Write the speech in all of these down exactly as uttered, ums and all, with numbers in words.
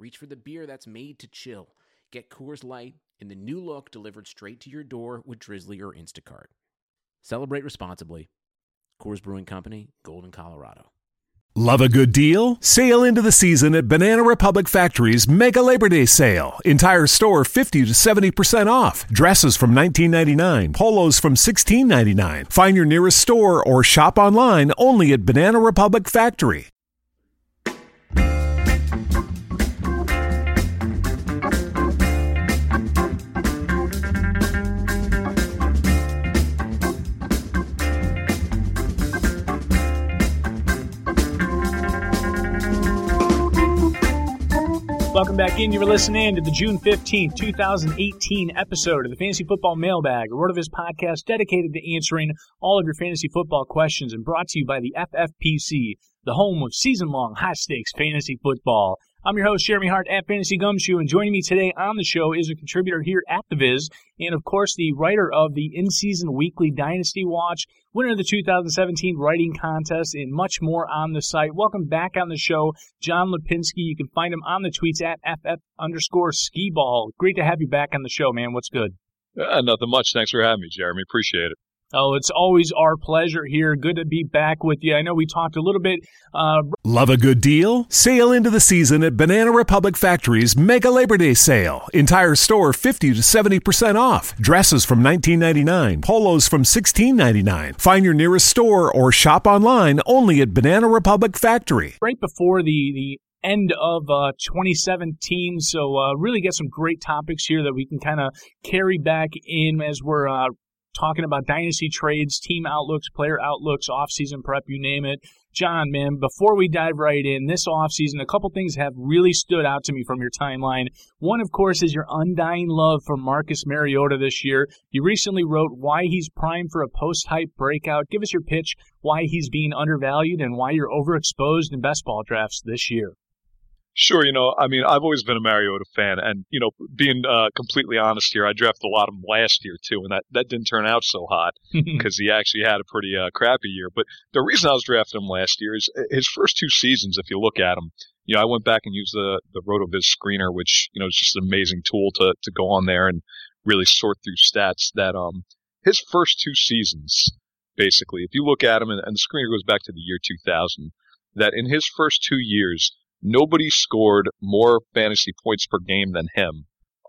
reach for the beer that's made to chill. Get Coors Light in the new look delivered straight to your door with Drizzly or Instacart. Celebrate responsibly. Coors Brewing Company, Golden, Colorado. Love a good deal? Sail into the season at Banana Republic Factory's Mega Labor Day Sale. Entire store fifty to seventy percent off. Dresses from nineteen ninety-nine dollars, polos from sixteen ninety-nine dollars. Find your nearest store or shop online only at Banana Republic Factory. Welcome back in. You're listening to the June fifteenth, twenty eighteen episode of the Fantasy Football Mailbag, a RotoViz podcast dedicated to answering all of your fantasy football questions and brought to you by the F F P C, the home of season-long high-stakes fantasy football. I'm your host, Jeremy Hart at Fantasy Gumshoe, and joining me today on the show is a contributor here at the Viz, and of course the writer of the in-season weekly Dynasty Watch, winner of the two thousand seventeen writing contest, and much more on the site. Welcome back on the show, John Lipinski. You can find him on the tweets at ff underscore ski ball. Great to have you back on the show, man. What's good? Uh, nothing much. Thanks for having me, Jeremy. Appreciate it. Oh, it's always our pleasure here. Good to be back with you. I know we talked a little bit. Uh... Love a good deal? Sail into the season at Banana Republic Factory's Mega Labor Day Sale. Entire store fifty to seventy percent off. Dresses from nineteen ninety-nine dollars, polos from sixteen ninety-nine dollars. Find your nearest store or shop online only at Banana Republic Factory. Right before the... the end of uh, twenty seventeen, so uh, really get some great topics here that we can kind of carry back in as we're... Uh, talking about dynasty trades, team outlooks, player outlooks, offseason prep, you name it. John, man, before we dive right in, this offseason, a couple things have really stood out to me from your timeline. One, of course, is your undying love for Marcus Mariota this year. You recently wrote why he's primed for a post-hype breakout. Give us your pitch, why he's being undervalued and why you're overexposed in best ball drafts this year. Sure, you know, I mean, I've always been a Mariota fan, and, you know, being uh, completely honest here, I drafted a lot of them last year, too, and that, that didn't turn out so hot because he actually had a pretty uh, crappy year. But the reason I was drafting him last year is his first two seasons, if you look at him, you know, I went back and used the, the RotoViz screener, which, you know, is just an amazing tool to, to go on there and really sort through stats that um his first two seasons, basically, if you look at him, and, and the screener goes back to the year two thousand, that in his first two years, nobody scored more fantasy points per game than him,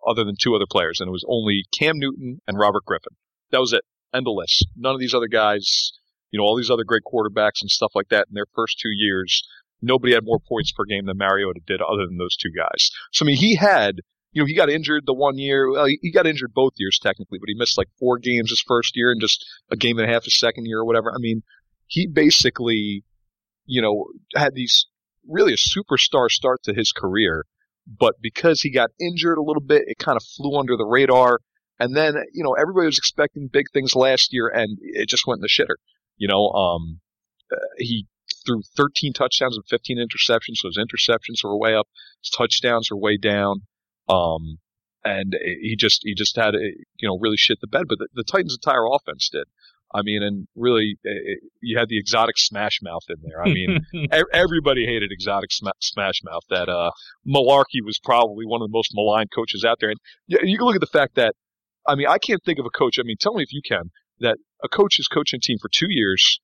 other than two other players, and it was only Cam Newton and Robert Griffin. That was it. End of list. None of these other guys, you know, all these other great quarterbacks and stuff like that in their first two years, nobody had more points per game than Mariota did other than those two guys. So, I mean, he had, you know, he got injured the one year. Well, he got injured both years technically, but he missed like four games his first year and just a game and a half his second year or whatever. I mean, he basically, you know, had these – really a superstar start to his career, but because he got injured a little bit, it kind of flew under the radar. And then, you know, everybody was expecting big things last year, and it just went in the shitter. You know, um, uh, he threw thirteen touchdowns and fifteen interceptions, so his interceptions were way up, his touchdowns were way down, um, and he just he just had, you know, really shit the bed. But the, the Titans' entire offense did. I mean, and really, it, you had the exotic Smash Mouth in there. I mean, e- everybody hated exotic sm- Smash Mouth. That uh, Mularkey was probably one of the most maligned coaches out there. And you can look at the fact that, I mean, I can't think of a coach. I mean, tell me if you can, that a coach is coaching a team for two years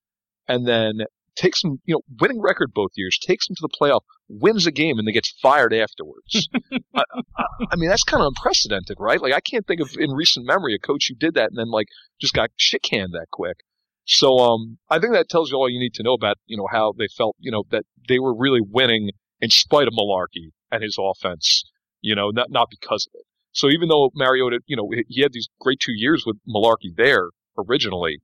and then takes them, you know, winning record both years, takes them to the playoff, wins a game, and they get fired afterwards. I, I, I mean, that's kind of unprecedented, right? Like, I can't think of in recent memory a coach who did that and then, like, just got shit-canned that quick. So um, I think that tells you all you need to know about, you know, how they felt, you know, that they were really winning in spite of Mularkey and his offense, you know, not not because of it. So even though Mariota, you know, he had these great two years with Mularkey there originally,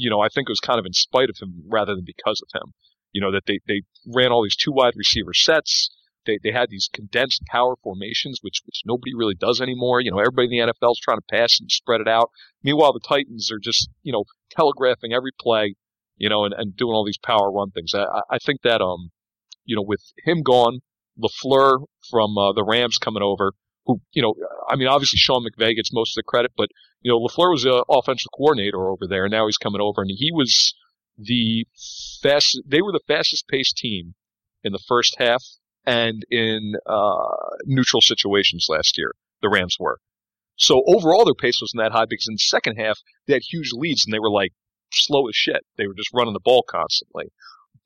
you know, I think it was kind of in spite of him rather than because of him. You know, that they, they ran all these two wide receiver sets. they, they had these condensed power formations, which which nobody really does anymore. You know, everybody in the N F L is trying to pass and spread it out. Meanwhile, the Titans are just, you know, telegraphing every play, you know, and, and doing all these power run things. I, I think that, um, you know, with him gone, LaFleur from uh, the Rams coming over, who, you know, I mean, obviously Sean McVay gets most of the credit, but, you know, LaFleur was an offensive coordinator over there, and now he's coming over, and he was the fast. They were the fastest-paced team in the first half and in uh, neutral situations last year, the Rams were. So overall their pace wasn't that high because in the second half they had huge leads and they were like slow as shit. They were just running the ball constantly.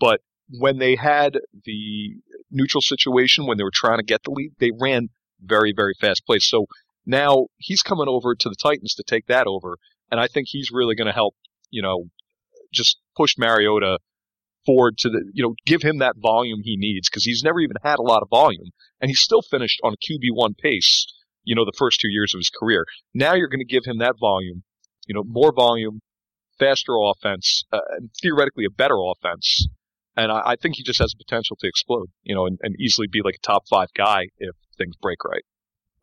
But when they had the neutral situation, when they were trying to get the lead, they ran very, very fast plays. So now he's coming over to the Titans to take that over, and I think he's really going to help, you know, just push Mariota forward to the, you know, give him that volume he needs because he's never even had a lot of volume, and he's still finished on a Q B one pace, you know, the first two years of his career. Now you're going to give him that volume, you know, more volume, faster offense, uh, and theoretically a better offense, and I, I think he just has the potential to explode, you know, and, and easily be like a top five guy if things break right.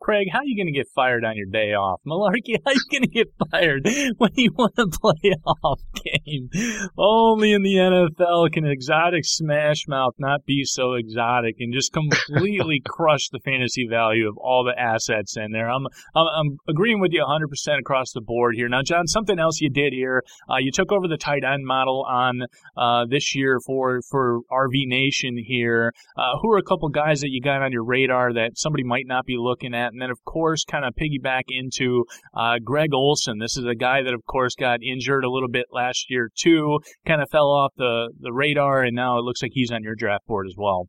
Craig, how are you going to get fired on your day off? Mularkey, how are you going to get fired when you want to play a playoff game? Only in the N F L can exotic smash mouth not be so exotic and just completely crush the fantasy value of all the assets in there. I'm, I'm I'm agreeing with you one hundred percent across the board here. Now, John, something else you did here, uh, you took over the tight end model on uh, this year for, for R V Nation here. Uh, who are a couple guys that you got on your radar that somebody might not be looking at? And then, of course, kind of piggyback into uh, Greg Olsen. This is a guy that, of course, got injured a little bit last year, too, kind of fell off the, the radar, and now it looks like he's on your draft board as well.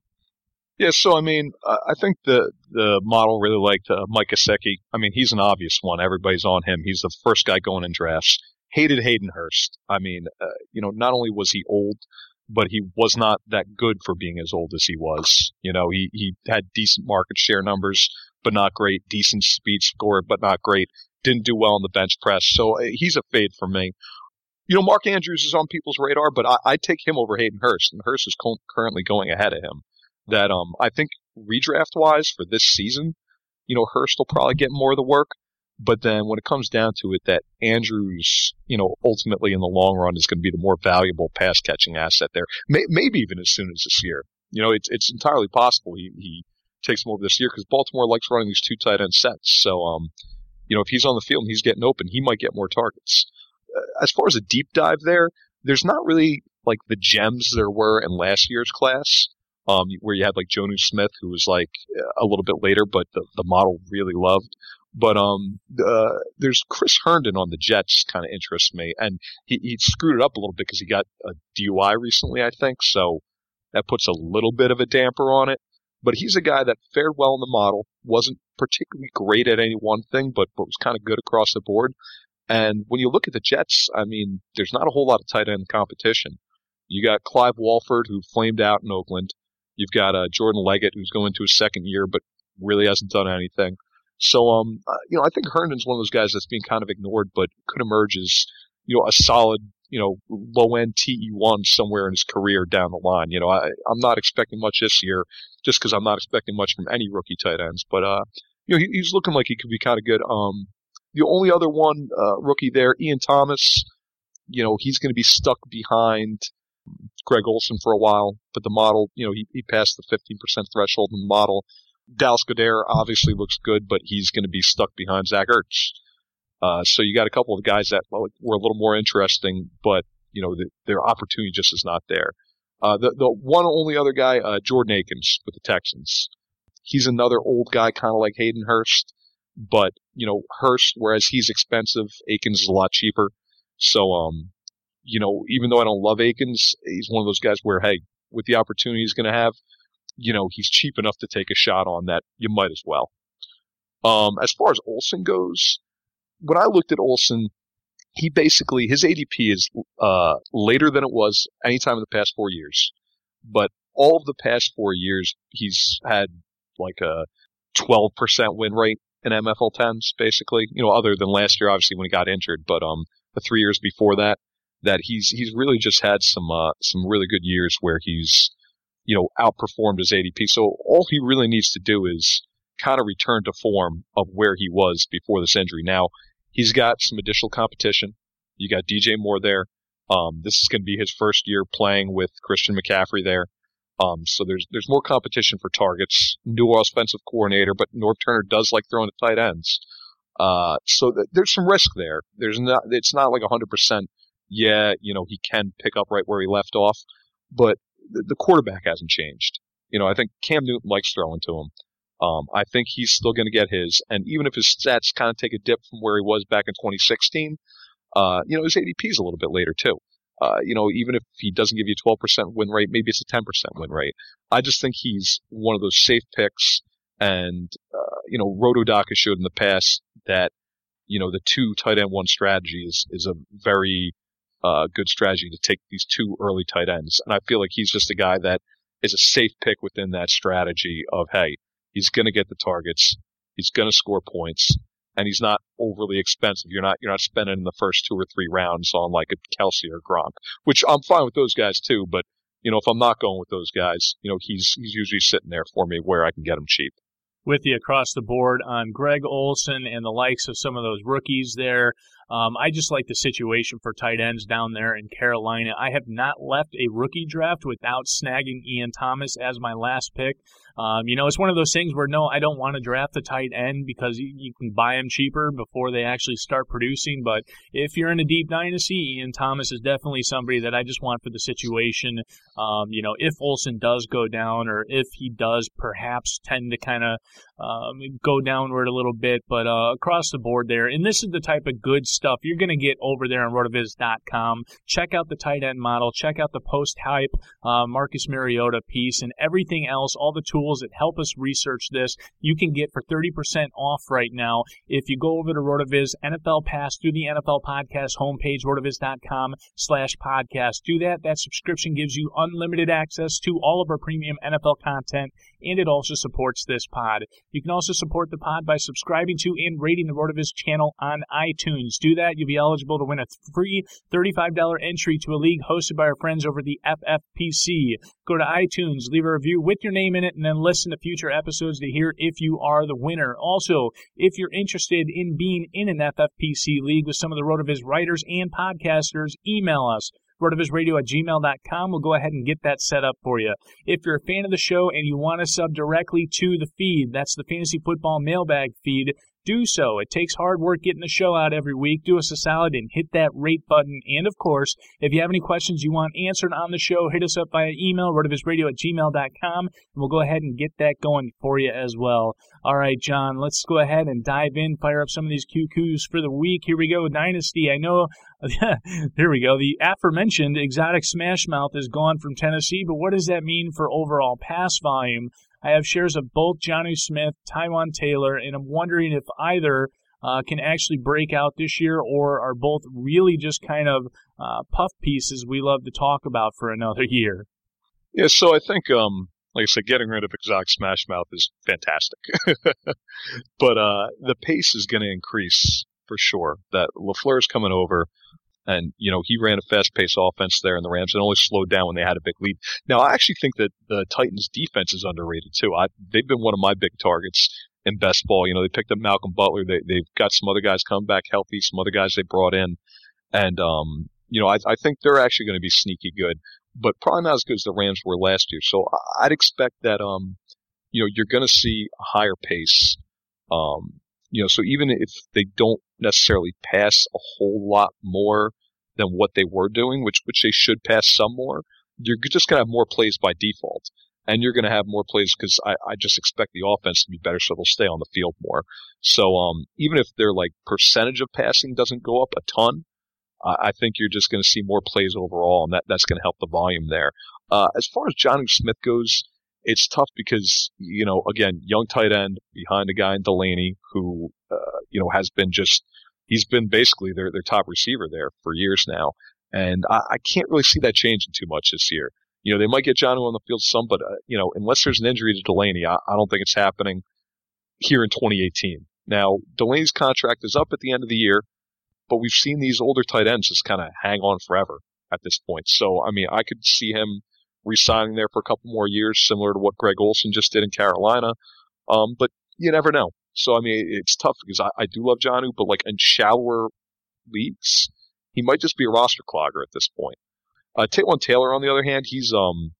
Yeah, so, I mean, I think the, the model really liked uh, Mike Gesicki. I mean, he's an obvious one. Everybody's on him. He's the first guy going in drafts. Hated Hayden Hurst. I mean, uh, you know, not only was he old, but he was not that good for being as old as he was. You know, he, he had decent market share numbers, but not great. Decent speed score, but not great. Didn't do well in the bench press. So he's a fade for me. You know, Mark Andrews is on people's radar, but I, I take him over Hayden Hurst, and Hurst is co- currently going ahead of him. That um, I think redraft-wise for this season, you know, Hurst will probably get more of the work. But then when it comes down to it, that Andrews, you know, ultimately in the long run is going to be the more valuable pass-catching asset there. May- maybe even as soon as this year. You know, it's it's entirely possible he, he takes him over this year because Baltimore likes running these two tight end sets. So, um, you know, if he's on the field and he's getting open, he might get more targets. Uh, as far as a deep dive there, there's not really, like, the gems there were in last year's class um, where you had, like, Jonu Smith, who was, like, a little bit later, but the, the model really loved. But um, uh, there's Chris Herndon on the Jets kind of interests me. And he, he screwed it up a little bit because he got a D U I recently, I think. So that puts a little bit of a damper on it. But he's a guy that fared well in the model, wasn't particularly great at any one thing, but, but was kind of good across the board. And when you look at the Jets, I mean, there's not a whole lot of tight end competition. You got Clive Walford, who flamed out in Oakland. You've got uh, Jordan Leggett, who's going to his second year, but really hasn't done anything. So, um, you know, I think Herndon's one of those guys that's being kind of ignored, but could emerge as, you know, a solid, you know, low-end T E one somewhere in his career down the line. You know, I, I'm not expecting much this year just because I'm not expecting much from any rookie tight ends. But, uh, you know, he, he's looking like he could be kind of good. Um, the only other one, uh, rookie there, Ian Thomas, you know, he's going to be stuck behind Greg Olsen for a while. But the model, you know, he, he passed the fifteen percent threshold in the model. Dallas Goedert obviously looks good, but he's going to be stuck behind Zach Ertz. Uh, so you got a couple of guys that were a little more interesting, but, you know, the, their opportunity just is not there. Uh, the, the one only other guy, uh, Jordan Akins with the Texans. He's another old guy, kind of like Hayden Hurst, but, you know, Hurst, whereas he's expensive, Akins is a lot cheaper. So, um, you know, even though I don't love Akins, he's one of those guys where, hey, with the opportunity he's going to have, you know, he's cheap enough to take a shot on that. You might as well. Um, as far as Olsen goes, when I looked at Olsen, he basically, his A D P is uh, later than it was any time in the past four years. But all of the past four years, he's had like a twelve percent win rate in M F L tens, basically. You know, other than last year, obviously, when he got injured. But um, the three years before that, that he's he's really just had some uh, some really good years where he's you know, outperformed his A D P. So all he really needs to do is kind of return to form of where he was before this injury. Now, he's got some additional competition. You got D J Moore there. Um, this is going to be his first year playing with Christian McCaffrey there. Um, so there's there's more competition for targets. New offensive coordinator, but North Turner does like throwing to tight ends. Uh, so th- there's some risk there. There's not it's not like one hundred percent, yeah, you know, he can pick up right where he left off, but th- the quarterback hasn't changed. You know, I think Cam Newton likes throwing to him. Um, I think he's still going to get his, and even if his stats kind of take a dip from where he was back in twenty sixteen, uh, you know, his A D P is a little bit later too. Uh, you know, even if he doesn't give you a twelve percent win rate, maybe it's a ten percent win rate. I just think he's one of those safe picks, and, uh, you know, RotoDoc has showed in the past that, you know, the two tight end one strategy is, is a very uh, good strategy to take these two early tight ends, and I feel like he's just a guy that is a safe pick within that strategy of, hey, he's going to get the targets, he's going to score points, and he's not overly expensive. You're not you're not spending the first two or three rounds on like a Kelsey or Gronk, which I'm fine with those guys too. But you know, if I'm not going with those guys, you know, he's he's usually sitting there for me where I can get him cheap. With you across the board on Greg Olsen and the likes of some of those rookies there. Um, I just like the situation for tight ends down there in Carolina. I have not left a rookie draft without snagging Ian Thomas as my last pick. Um, you know, it's one of those things where, no, I don't want to draft a tight end because you, you can buy them cheaper before they actually start producing. But if you're in a deep dynasty, Ian Thomas is definitely somebody that I just want for the situation. Um, you know, if Olsen does go down, or if he does perhaps tend to kind of um, go downward a little bit, but uh, across the board there. And this is the type of good stuff. stuff you're going to get over there on rotoviz dot com. Check out the tight end model. Check out the post-hype uh, Marcus Mariota piece and everything else, all the tools that help us research this. You can get for thirty percent off right now if you go over to RotoViz N F L Pass through the N F L Podcast homepage, rotoviz dot com slash podcast. Do that. That subscription gives you unlimited access to all of our premium N F L content, and it also supports this pod. You can also support the pod by subscribing to and rating the RotoViz channel on iTunes. Do that, you'll be eligible to win a free thirty-five dollars entry to a league hosted by our friends over the F F P C. Go to iTunes, leave a review with your name in it, and then listen to future episodes to hear if you are the winner. Also, if you're interested in being in an F F P C league with some of the RotoViz writers and podcasters, email us. rotovizradio at gmail dot com. We'll go ahead and get that set up for you. If you're a fan of the show and you want to sub directly to the feed, that's the Fantasy Football Mailbag feed, do so. It takes hard work getting the show out every week. Do us a solid and hit that rate button. And, of course, if you have any questions you want answered on the show, hit us up via email, rotovizradio at gmail dot com, and we'll go ahead and get that going for you as well. All right, John, let's go ahead and dive in, fire up some of these Q Qs for the week. Here we go, Dynasty. I know, here we go. The aforementioned exotic smash mouth is gone from Tennessee, but what does that mean for overall pass volume? I have shares of both Jonu Smith, Tyrod Taylor, and I'm wondering if either uh, can actually break out this year, or are both really just kind of uh, puff pieces we love to talk about for another year. Yeah, so I think, um, like I said, getting rid of exotic smash mouth is fantastic. But uh, the pace is going to increase for sure. That LaFleur is coming over. And, you know, he ran a fast-paced offense there in the Rams and only slowed down when they had a big lead. Now, I actually think that the Titans' defense is underrated, too. I, they've been one of my big targets in best ball. You know, they picked up Malcolm Butler. They, they've got some other guys come back healthy, some other guys they brought in. And, um, you know, I, I think they're actually going to be sneaky good, but probably not as good as the Rams were last year. So I'd expect that, um, you know, you're going to see a higher pace. Um, you know, so even if they don't necessarily pass a whole lot more than what they were doing, which which they should pass some more, you're just going to have more plays by default. And you're going to have more plays because I, I just expect the offense to be better, so they'll stay on the field more. So um, even if their like percentage of passing doesn't go up a ton, uh, I think you're just going to see more plays overall, and that, that's going to help the volume there. Uh, as far as Jonu Smith goes, it's tough because, you know, again, young tight end behind a guy in Delanie who, uh, you know, has been just, he's been basically their, their top receiver there for years now. And I, I can't really see that changing too much this year. You know, they might get Jonu on the field some, but, uh, you know, unless there's an injury to Delanie, I, I don't think it's happening here in twenty eighteen. Now, Delanie's contract is up at the end of the year, but we've seen these older tight ends just kind of hang on forever at this point. So, I mean, I could see him re-signing there for a couple more years, similar to what Greg Olsen just did in Carolina. Um, but you never know. So, I mean, it's tough because I, I do love Jonu, but like in shallower leagues, he might just be a roster clogger at this point. Uh, Taewon Taylor, on the other hand, he's, um,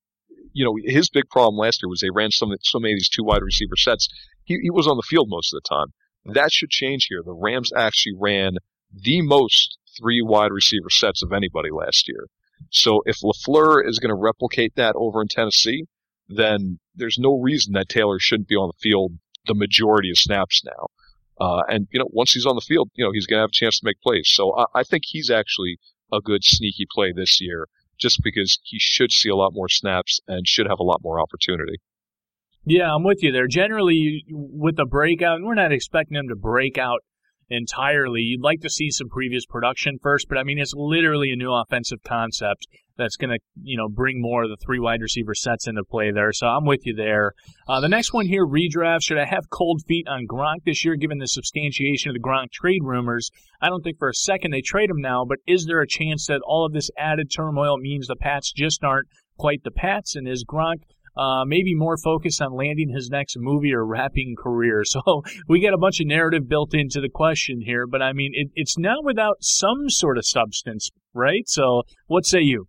you know, his big problem last year was they ran some, so many of these two wide receiver sets. He, he was on the field most of the time. That should change here. The Rams actually ran the most three wide receiver sets of anybody last year. So if LaFleur is going to replicate that over in Tennessee, then there's no reason that Taylor shouldn't be on the field the majority of snaps now. Uh, and, you know, once he's on the field, you know, he's going to have a chance to make plays. So I, I think he's actually a good sneaky play this year just because he should see a lot more snaps and should have a lot more opportunity. Yeah, I'm with you there. Generally, with a breakout, and we're not expecting him to break out entirely. You'd like to see some previous production first, but, I mean, it's literally a new offensive concept that's going to, you know, bring more of the three wide receiver sets into play there. So I'm with you there. Uh, the next one here, redraft. Should I have cold feet on Gronk this year, given the substantiation of the Gronk trade rumors? I don't think for a second they trade him now, but is there a chance that all of this added turmoil means the Pats just aren't quite the Pats? And is Gronk Uh, maybe more focused on landing his next movie or rapping career? So we got a bunch of narrative built into the question here, but I mean, it, it's not without some sort of substance, right? So what say you?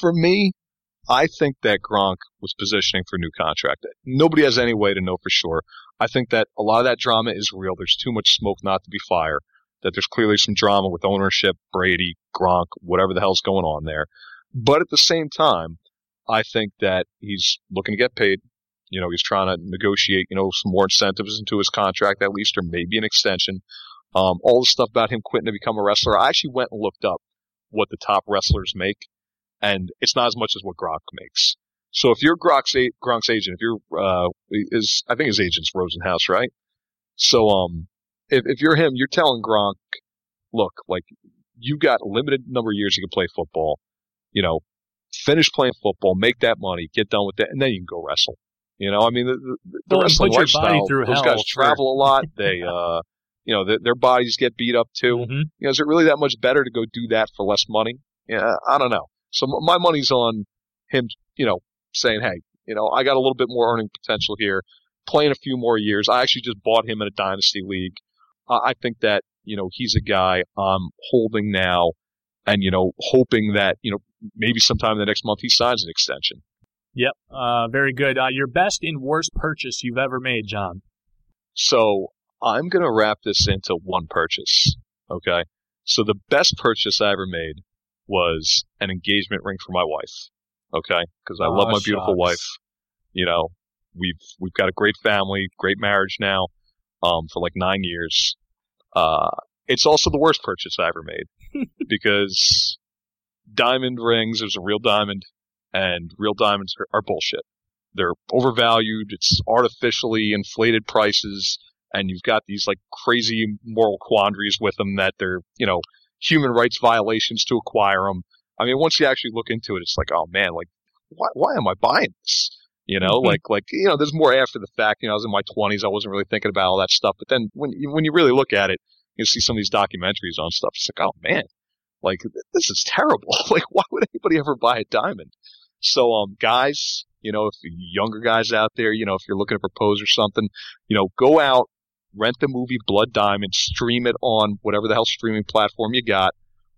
For me, I think that Gronk was positioning for a new contract. Nobody has any way to know for sure. I think that a lot of that drama is real. There's too much smoke not to be fire, that there's clearly some drama with ownership, Brady, Gronk, whatever the hell's going on there. But at the same time, I think that he's looking to get paid. You know, he's trying to negotiate, you know, some more incentives into his contract at least, or maybe an extension. Um, all the stuff about him quitting to become a wrestler. I actually went and looked up what the top wrestlers make, and it's not as much as what Gronk makes. So if you're Gronk's, Gronk's agent, if you're, uh, is, I think his agent's Rosenhaus, right? So, um, if, if you're him, you're telling Gronk, look, like, you've got a limited number of years you can play football, you know, finish playing football, make that money, get done with that, and then you can go wrestle. You know, I mean, the, the, the wrestling lifestyle, those hell, guys sure. travel a lot. They, uh, you know, the, their bodies get beat up too. Mm-hmm. You know, is it really that much better to go do that for less money? Yeah, I don't know. So my money's on him, you know, saying, hey, you know, I got a little bit more earning potential here, playing a few more years. I actually just bought him in a dynasty league. Uh, I think that, you know, he's a guy I'm holding now and, you know, hoping that, you know, maybe sometime the next month he signs an extension. Yep, uh, very good. Uh, your best and worst purchase you've ever made, John. So I'm going to wrap this into one purchase, okay? So the best purchase I ever made was an engagement ring for my wife, okay? Because I oh, love my shucks. beautiful wife. You know, we've we've got a great family, great marriage now um, for like nine years. Uh, it's also the worst purchase I ever made because diamond rings, there's a real diamond, and real diamonds are, are bullshit. They're overvalued, it's artificially inflated prices, and you've got these like crazy moral quandaries with them that they're, you know, human rights violations to acquire them. I mean, once you actually look into it, it's like, oh man, like, why, why am I buying this? You know, like, like, you know, there's more after the fact. You know, I was in my twenties, I wasn't really thinking about all that stuff, but then when, when you really look at it, you see some of these documentaries on stuff, it's like, oh man. Like, this is terrible. Like, why would anybody ever buy a diamond? So, um, guys, you know, if younger guys out there, you know, if you're looking to propose or something, you know, go out, rent the movie Blood Diamond, stream it on whatever the hell streaming platform you got,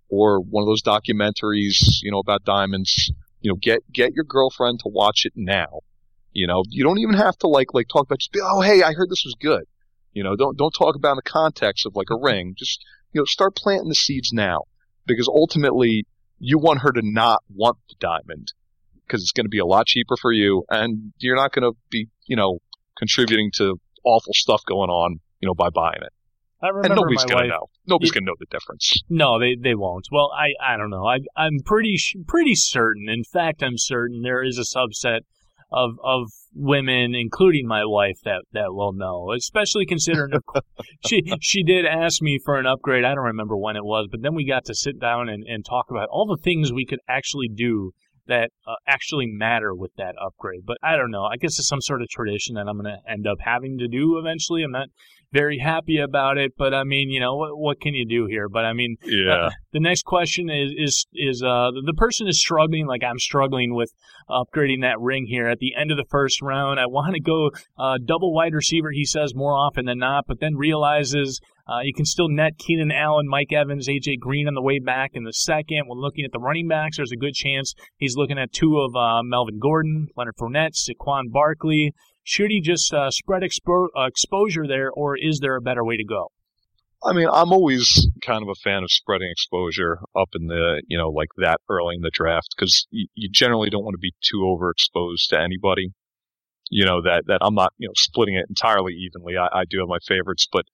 or one of those documentaries, you know, about diamonds. You know, get, get your girlfriend to watch it now. You know, you don't even have to like, like talk about, just be, oh, hey, I heard this was good. You know, don't, don't talk about the context of like a ring. Just, you know, start planting the seeds now. Because ultimately, you want her to not want the diamond because it's going to be a lot cheaper for you, and you're not going to be, you know, contributing to awful stuff going on, you know, by buying it. I remember and nobody's going to know. Nobody's going to know the difference. No, they they won't. Well, I, I don't know. I, I'm pretty pretty certain. In fact, I'm certain there is a subset of of women, including my wife, that, that will know, especially considering she she did ask me for an upgrade. I don't remember when it was, but then we got to sit down and, and talk about all the things we could actually do that uh, actually matter with that upgrade. But I don't know. I guess it's some sort of tradition that I'm going to end up having to do eventually. I'm not very happy about it. But, I mean, you know, what, what can you do here? But, I mean, yeah. uh, the next question is, is, is uh, the person is struggling, like I'm struggling with upgrading that ring here at the end of the first round. I want to go uh, double wide receiver, he says, more often than not, but then realizes uh, you can still net Keenan Allen, Mike Evans, A J Green on the way back in the second. When looking at the running backs, there's a good chance he's looking at two of uh, Melvin Gordon, Leonard Fournette, Saquon Barkley. Should he just uh, spread expo- uh, exposure there, or is there a better way to go? I mean, I'm always kind of a fan of spreading exposure up in the, you know, like that early in the draft, because you, you generally don't want to be too overexposed to anybody. You know, that, that I'm not, you know, splitting it entirely evenly. I, I do have my favorites, but,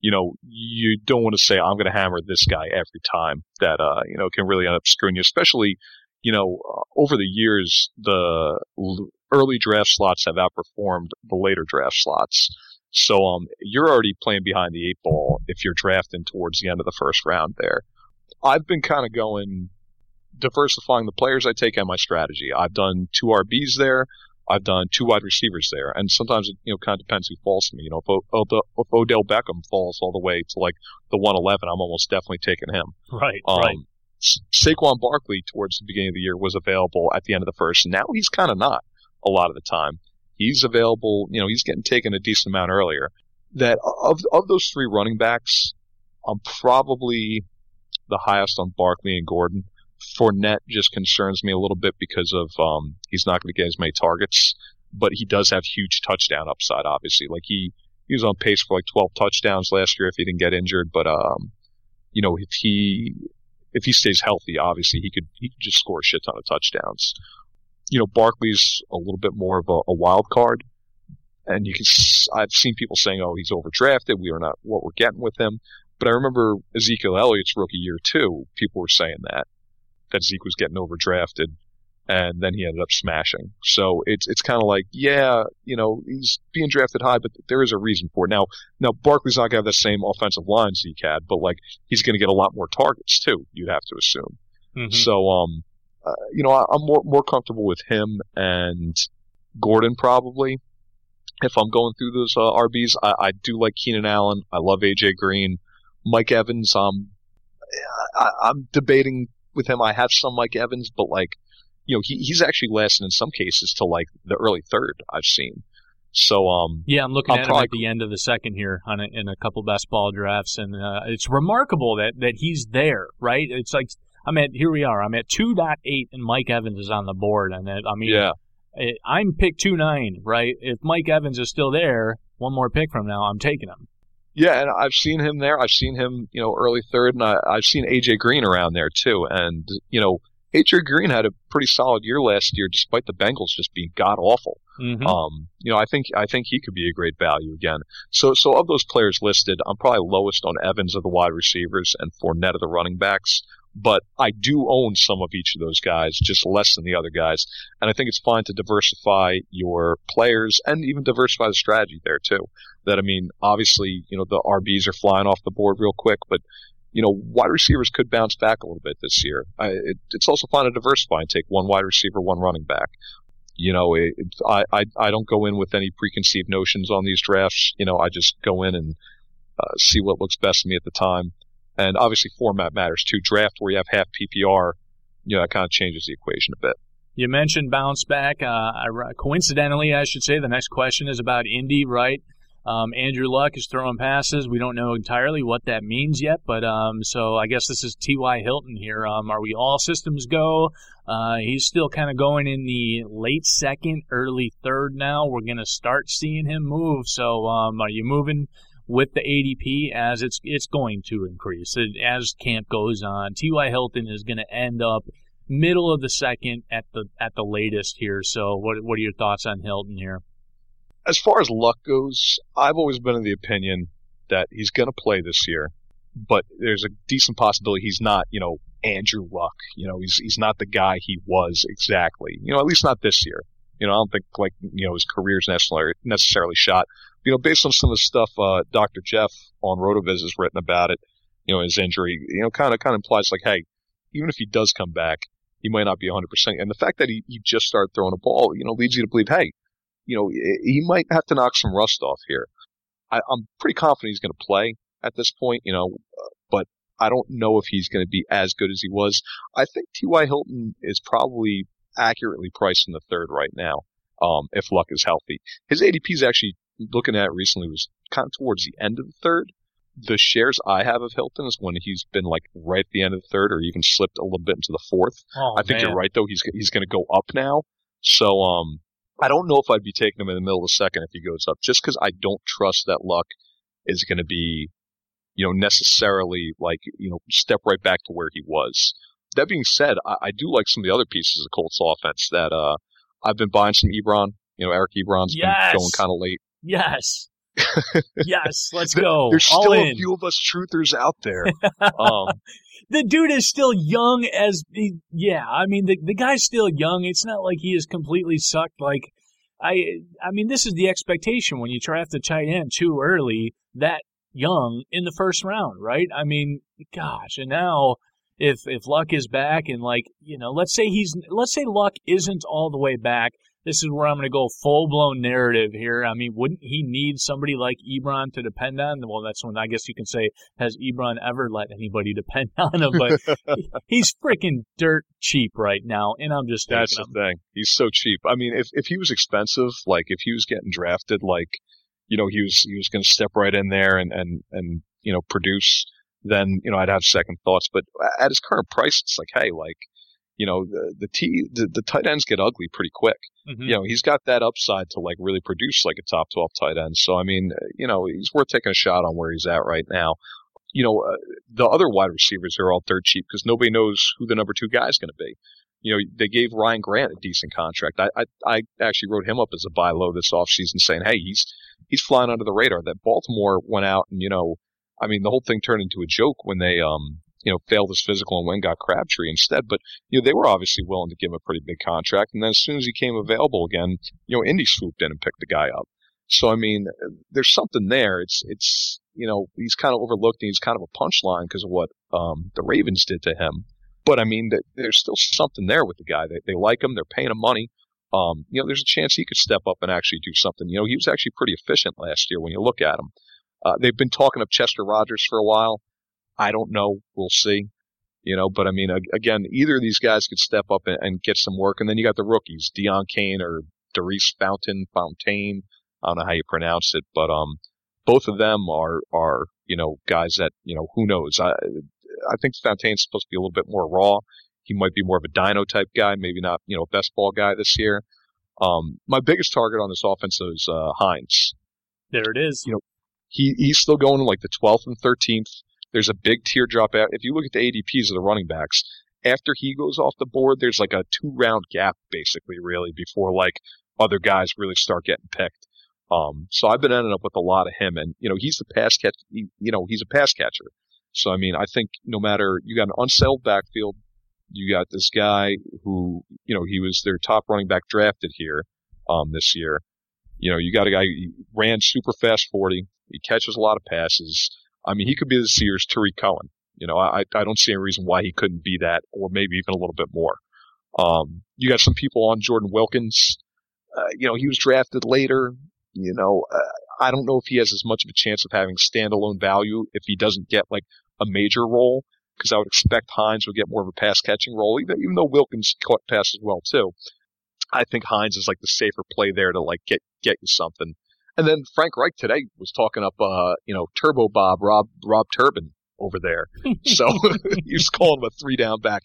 you know, you don't want to say, I'm going to hammer this guy every time. That, uh, you know, can really end up screwing you, especially, you know, uh, over the years, the l- early draft slots have outperformed the later draft slots. So um, you're already playing behind the eight ball if you're drafting towards the end of the first round there. I've been kind of going diversifying the players I take and my strategy. I've done two R Bs there. I've done two wide receivers there. And sometimes it, you know, kind of depends who falls to me. You know, if, o- if Odell Beckham falls all the way to like the one eleven, I'm almost definitely taking him. Right, um, right. Saquon Barkley towards the beginning of the year was available at the end of the first. Now he's kind of not a lot of the time. He's available, you know, he's getting taken a decent amount earlier. That of of those three running backs, I'm probably the highest on Barkley and Gordon. Fournette just concerns me a little bit because of um, he's not going to get as many targets, but he does have huge touchdown upside, obviously. Like he, he was on pace for like twelve touchdowns last year if he didn't get injured, but um, you know, if he if he stays healthy, obviously he could he could just score a shit ton of touchdowns. You know, Barkley's a little bit more of a, a wild card, and you can. I've seen people saying, "Oh, he's overdrafted. We are not what we're getting with him." But I remember Ezekiel Elliott's rookie year too. People were saying that that Zeke was getting overdrafted, and then he ended up smashing. So it's it's kind of like, yeah, you know, he's being drafted high, but there is a reason for it. Now, now Barkley's not gonna have the same offensive line Zeke had, but like he's gonna get a lot more targets too. You'd have to assume. Mm-hmm. So, um. Uh, you know, I, I'm more more comfortable with him and Gordon probably. If I'm going through those uh, R Bs, I, I do like Keenan Allen. I love A J Green, Mike Evans. Um, I, I'm debating with him. I have some Mike Evans, but like, you know, he he's actually lasting in some cases to like the early third. I've seen. So um, yeah, I'm looking I'll at probably... him at the end of the second here on a, in a couple best ball drafts, and uh, it's remarkable that that he's there. Right? It's like. I'm at, here we are, I'm at two point eight, and Mike Evans is on the board. And I mean, yeah. it, I'm pick two nine, right? If Mike Evans is still there, one more pick from now, I'm taking him. Yeah, and I've seen him there. I've seen him, you know, early third, and I, I've seen A J Green around there, too. And, you know, A J Green had a pretty solid year last year, despite the Bengals just being god-awful. Mm-hmm. Um, you know, I think I think he could be a great value again. So, so of those players listed, I'm probably lowest on Evans of the wide receivers and Fournette of the running backs. But I do own some of each of those guys, just less than the other guys. And I think it's fine to diversify your players and even diversify the strategy there, too. That, I mean, obviously, you know, the R Bs are flying off the board real quick, but, you know, wide receivers could bounce back a little bit this year. I, it, it's also fine to diversify and take one wide receiver, one running back. You know, it, it, I, I, I don't go in with any preconceived notions on these drafts. You know, I just go in and uh, see what looks best to me at the time. And obviously format matters too. Draft where you have half P P R, you know, that kind of changes the equation a bit. You mentioned bounce back. Uh, I, coincidentally, I should say, the next question is about Indy, right? Um, Andrew Luck is throwing passes. We don't know entirely what that means yet, but um, so I guess this is T Y Hilton here. Um, are we all systems go? Uh, he's still kind of going in the late second, early third now. We're going to start seeing him move. So um, are you moving with the A D P as it's it's going to increase? As camp goes on, T Y Hilton is going to end up middle of the second at the at the latest here. So what what are your thoughts on Hilton here? As far as Luck goes, I've always been of the opinion that he's going to play this year, but there's a decent possibility he's not, you know, Andrew Luck. You know, he's he's not the guy he was exactly. You know, at least not this year. You know, I don't think, like, you know, his career's necessarily shot. You know, based on some of the stuff uh, Doctor Jeff on RotoViz has written about it, you know, his injury, you know, kind of kind of implies like, hey, even if he does come back, he might not be one hundred percent. And the fact that he, he just started throwing a ball, you know, leads you to believe, hey, you know, he might have to knock some rust off here. I, I'm pretty confident he's going to play at this point, you know, but I don't know if he's going to be as good as he was. I think T Y Hilton is probably accurately priced in the third right now, um, if Luck is healthy. His A D P is actually looking at recently was kind of towards the end of the third. The shares I have of Hilton is when he's been like right at the end of the third, or even slipped a little bit into the fourth. Oh, I think man. You're right though. He's he's going to go up now. So um, I don't know if I'd be taking him in the middle of the second if he goes up, just because I don't trust that Luck is going to be, you know, necessarily like, you know, step right back to where he was. That being said, I, I do like some of the other pieces of Colts offense that uh, I've been buying some Ebron. You know, Eric Ebron's yes. been going kind of late. Yes. Yes, let's go. There's still all in. A few of us truthers out there. Um, the dude is still young as he, yeah. I mean, the the guy's still young. It's not like he is completely sucked. Like I, I mean, this is the expectation when you draft a tight end too early, that young in the first round, right? I mean, gosh. And now, if if Luck is back, and like you know, let's say he's let's say Luck isn't all the way back. This is where I'm going to go full-blown narrative here. I mean, wouldn't he need somebody like Ebron to depend on? Well, that's when I guess you can say, has Ebron ever let anybody depend on him? But he's freaking dirt cheap right now, and I'm just that's the him. Thing. He's so cheap. I mean, if, if he was expensive, like if he was getting drafted, like, you know, he was he was going to step right in there and, and, and, you know, produce, then, you know, I'd have second thoughts. But at his current price, it's like, hey, like, you know, the the, t, the the tight ends get ugly pretty quick. Mm-hmm. You know, he's got that upside to, like, really produce, like, a top twelve tight end. So, I mean, you know, he's worth taking a shot on where he's at right now. You know, uh, the other wide receivers are all third cheap because nobody knows who the number two guy is going to be. You know, they gave Ryan Grant a decent contract. I, I I actually wrote him up as a buy low this offseason saying, hey, he's he's flying under the radar. That Baltimore went out and, you know, I mean, the whole thing turned into a joke when they – um. you know, failed his physical and went got Crabtree instead. But, you know, they were obviously willing to give him a pretty big contract. And then as soon as he came available again, you know, Indy swooped in and picked the guy up. So, I mean, there's something there. It's, it's you know, he's kind of overlooked and he's kind of a punchline because of what um, the Ravens did to him. But, I mean, th- there's still something there with the guy. They, they like him. They're paying him money. Um, you know, there's a chance he could step up and actually do something. You know, he was actually pretty efficient last year when you look at him. Uh, they've been talking up Chester Rogers for a while. I don't know. We'll see. You know, but I mean, again, either of these guys could step up and, and get some work. And then you got the rookies, Deion Kane or Darius Fountain, Fontaine. I don't know how you pronounce it, but, um, both of them are, are, you know, guys that, you know, who knows? I, I think Fontaine's supposed to be a little bit more raw. He might be more of a dino type guy, maybe not, you know, best ball guy this year. Um, my biggest target on this offense is, uh, Hines. There it is. You know, he, he's still going like the twelfth and thirteenth. There's a big teardrop out. If you look at the A D Ps of the running backs, after he goes off the board, there's like a two-round gap, basically, really, before like other guys really start getting picked. Um, so I've been ending up with a lot of him, and you know he's the pass catch. He, you know he's a pass catcher. So I mean, I think no matter you got an unsettled backfield, you got this guy who you know he was their top running back drafted here um, this year. You know you got a guy who ran super fast forty. He catches a lot of passes. I mean, he could be this year's Tariq Cohen. You know, I I don't see any reason why he couldn't be that, or maybe even a little bit more. Um, you got some people on Jordan Wilkins. Uh, you know, he was drafted later. You know, uh, I don't know if he has as much of a chance of having standalone value if he doesn't get like a major role, because I would expect Hines would get more of a pass catching role, even, even though Wilkins caught passes well too. I think Hines is like the safer play there to like get get you something. And then Frank Reich today was talking up, uh, you know, Turbo Bob, Rob, Rob Turbin over there. So he was calling him a three-down back.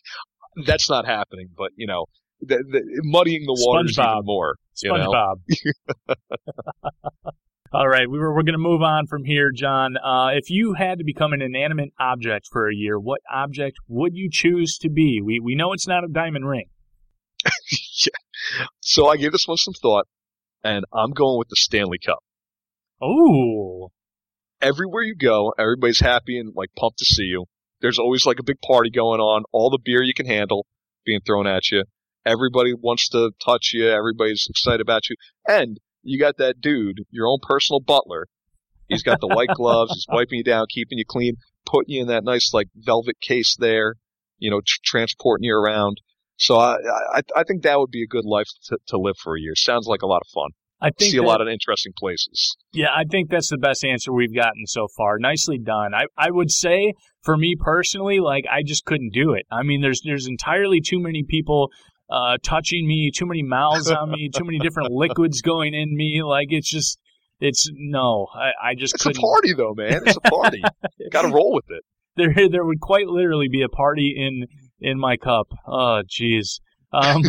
That's not happening, but, you know, the, the, muddying the waters SpongeBob. Even more. SpongeBob. You know? All right, we were, we're going to move on from here, John. Uh, if you had to become an inanimate object for a year, what object would you choose to be? We, we know it's not a diamond ring. Yeah. So I gave this one some thought. And I'm going with the Stanley Cup. Oh. Everywhere you go, everybody's happy and, like, pumped to see you. There's always, like, a big party going on. All the beer you can handle being thrown at you. Everybody wants to touch you. Everybody's excited about you. And you got that dude, your own personal butler. He's got the white gloves. He's wiping you down, keeping you clean, putting you in that nice, like, velvet case there, you know, tr- transporting you around. So I, I I think that would be a good life to, to live for a year. Sounds like a lot of fun. I think see a that, lot of interesting places. Yeah, I think that's the best answer we've gotten so far. Nicely done. I, I would say, for me personally, like, I just couldn't do it. I mean, there's there's entirely too many people uh, touching me, too many mouths on me, too many different liquids going in me. Like, it's just, it's, no, I, I just it's couldn't. It's a party, though, man. It's a party. Got to roll with it. There there would quite literally be a party in, in my cup. Oh, jeez. um,